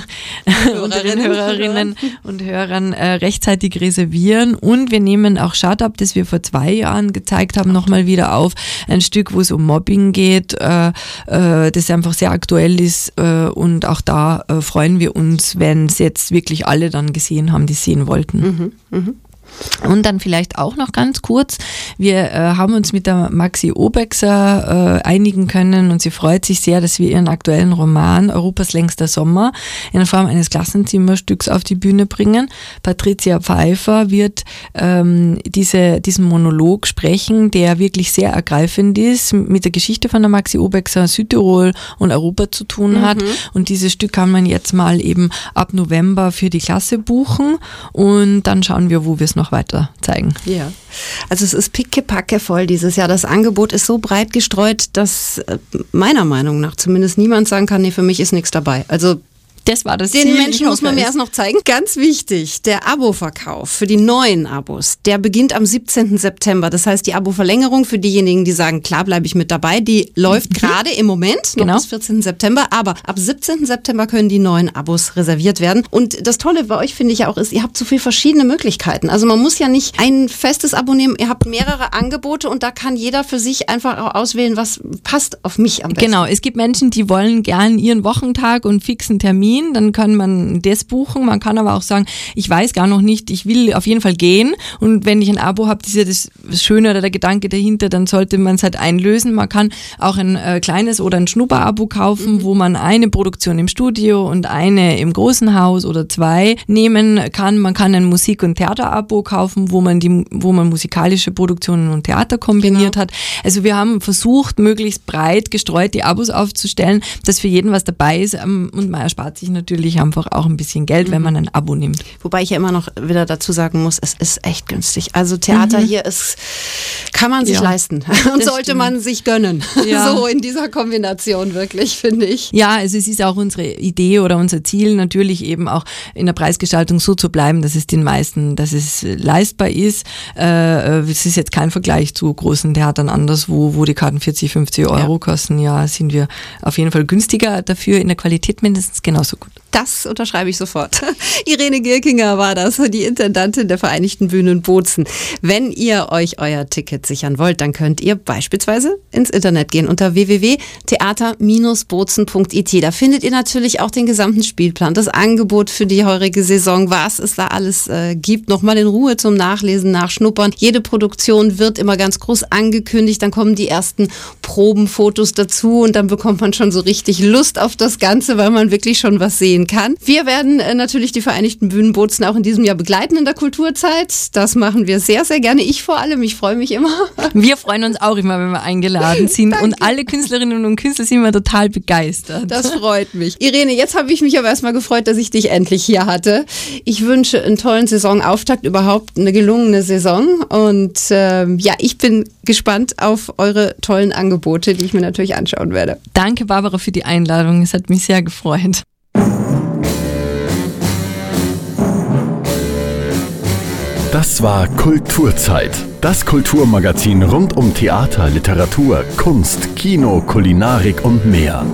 unter den Hörerinnen und Hörern äh, rechtzeitig reservieren und wir nehmen auch Shut Up, das wir vor zwei Jahren gezeigt haben, nochmal wieder auf, ein Stück, wo es um Mobbing geht, äh, äh, das einfach sehr aktuell ist äh, und auch da äh, freuen wir uns, wenn es jetzt wirklich alle dann gesehen haben, die es sehen wollten. Mhm, mhm. Und dann vielleicht auch noch ganz kurz, wir äh, haben uns mit der Maxi Obexer äh, einigen können und sie freut sich sehr, dass wir ihren aktuellen Roman Europas längster Sommer in Form eines Klassenzimmerstücks auf die Bühne bringen. Patrizia Pfeiffer wird ähm, diese, diesen Monolog sprechen, der wirklich sehr ergreifend ist, mit der Geschichte von der Maxi Obexer, Südtirol und Europa zu tun hat. Mhm. Und dieses Stück kann man jetzt mal eben ab November für die Klasse buchen und dann schauen wir, wo wir es noch weiter zeigen. Ja, also es ist pickepacke voll dieses Jahr. Das Angebot ist so breit gestreut, dass meiner Meinung nach zumindest niemand sagen kann, nee, für mich ist nichts dabei. Also das war das. Den Menschen muss man mir erst noch zeigen. Ganz wichtig, der Abo-Verkauf für die neuen Abos, der beginnt am siebzehnten September. Das heißt, die Abo-Verlängerung für diejenigen, die sagen, klar bleibe ich mit dabei, die läuft mhm. gerade im Moment, genau. noch bis vierzehnten September. Aber ab siebzehnten September können die neuen Abos reserviert werden. Und das Tolle bei euch, finde ich ja auch, ist, ihr habt so viele verschiedene Möglichkeiten. Also man muss ja nicht ein festes Abo nehmen, ihr habt mehrere Angebote und da kann jeder für sich einfach auch auswählen, was passt auf mich am besten. Genau, es gibt Menschen, die wollen gern ihren Wochentag und fixen Termin. Dann kann man das buchen, man kann aber auch sagen, ich weiß gar noch nicht, ich will auf jeden Fall gehen und wenn ich ein Abo habe, das ist ja das Schöne oder der Gedanke dahinter, dann sollte man es halt einlösen. Man kann auch ein äh, kleines oder ein Schnupper-Abo kaufen, mhm. wo man eine Produktion im Studio und eine im großen Haus oder zwei nehmen kann. Man kann ein Musik- und Theater-Abo kaufen, wo man, die, wo man musikalische Produktionen und Theater kombiniert genau. hat. Also wir haben versucht, möglichst breit gestreut die Abos aufzustellen, dass für jeden was dabei ist ähm, und man erspart sich natürlich einfach auch ein bisschen Geld, mhm. wenn man ein Abo nimmt. Wobei ich ja immer noch wieder dazu sagen muss, es ist echt günstig. Also Theater mhm. hier ist, kann man sich ja. leisten und sollte stimmt. man sich gönnen. Ja. So in dieser Kombination wirklich, finde ich. Ja, also es ist auch unsere Idee oder unser Ziel, natürlich eben auch in der Preisgestaltung so zu bleiben, dass es den meisten, dass es leistbar ist. Äh, es ist jetzt kein Vergleich zu großen Theatern anderswo, wo die Karten vierzig, fünfzig Euro ja. kosten. Ja, sind wir auf jeden Fall günstiger, dafür in der Qualität mindestens genauso gut. Das unterschreibe ich sofort. Irene Girkinger war das, die Intendantin der Vereinigten Bühnen Bozen. Wenn ihr euch euer Ticket sichern wollt, dann könnt ihr beispielsweise ins Internet gehen unter w w w punkt theater bozen punkt i t. Da findet ihr natürlich auch den gesamten Spielplan, das Angebot für die heurige Saison, was es da alles äh, gibt. Nochmal in Ruhe zum Nachlesen, Nachschnuppern. Jede Produktion wird immer ganz groß angekündigt. Dann kommen die ersten Probenfotos dazu und dann bekommt man schon so richtig Lust auf das Ganze, weil man wirklich schon was sehen kann. Wir werden äh, natürlich die Vereinigten Bühnen Bozen auch in diesem Jahr begleiten in der Kulturzeit. Das machen wir sehr, sehr gerne. Ich vor allem, ich freue mich immer. Wir freuen uns auch immer, wenn wir eingeladen sind. Danke. Und alle Künstlerinnen und Künstler sind immer total begeistert. Das freut mich. Irene, jetzt habe ich mich aber erstmal gefreut, dass ich dich endlich hier hatte. Ich wünsche einen tollen Saisonauftakt, überhaupt eine gelungene Saison und ähm, ja, ich bin gespannt auf eure tollen Angebote, die ich mir natürlich anschauen werde. Danke, Barbara, für die Einladung. Es hat mich sehr gefreut. Das war Kulturzeit, das Kulturmagazin rund um Theater, Literatur, Kunst, Kino, Kulinarik und mehr.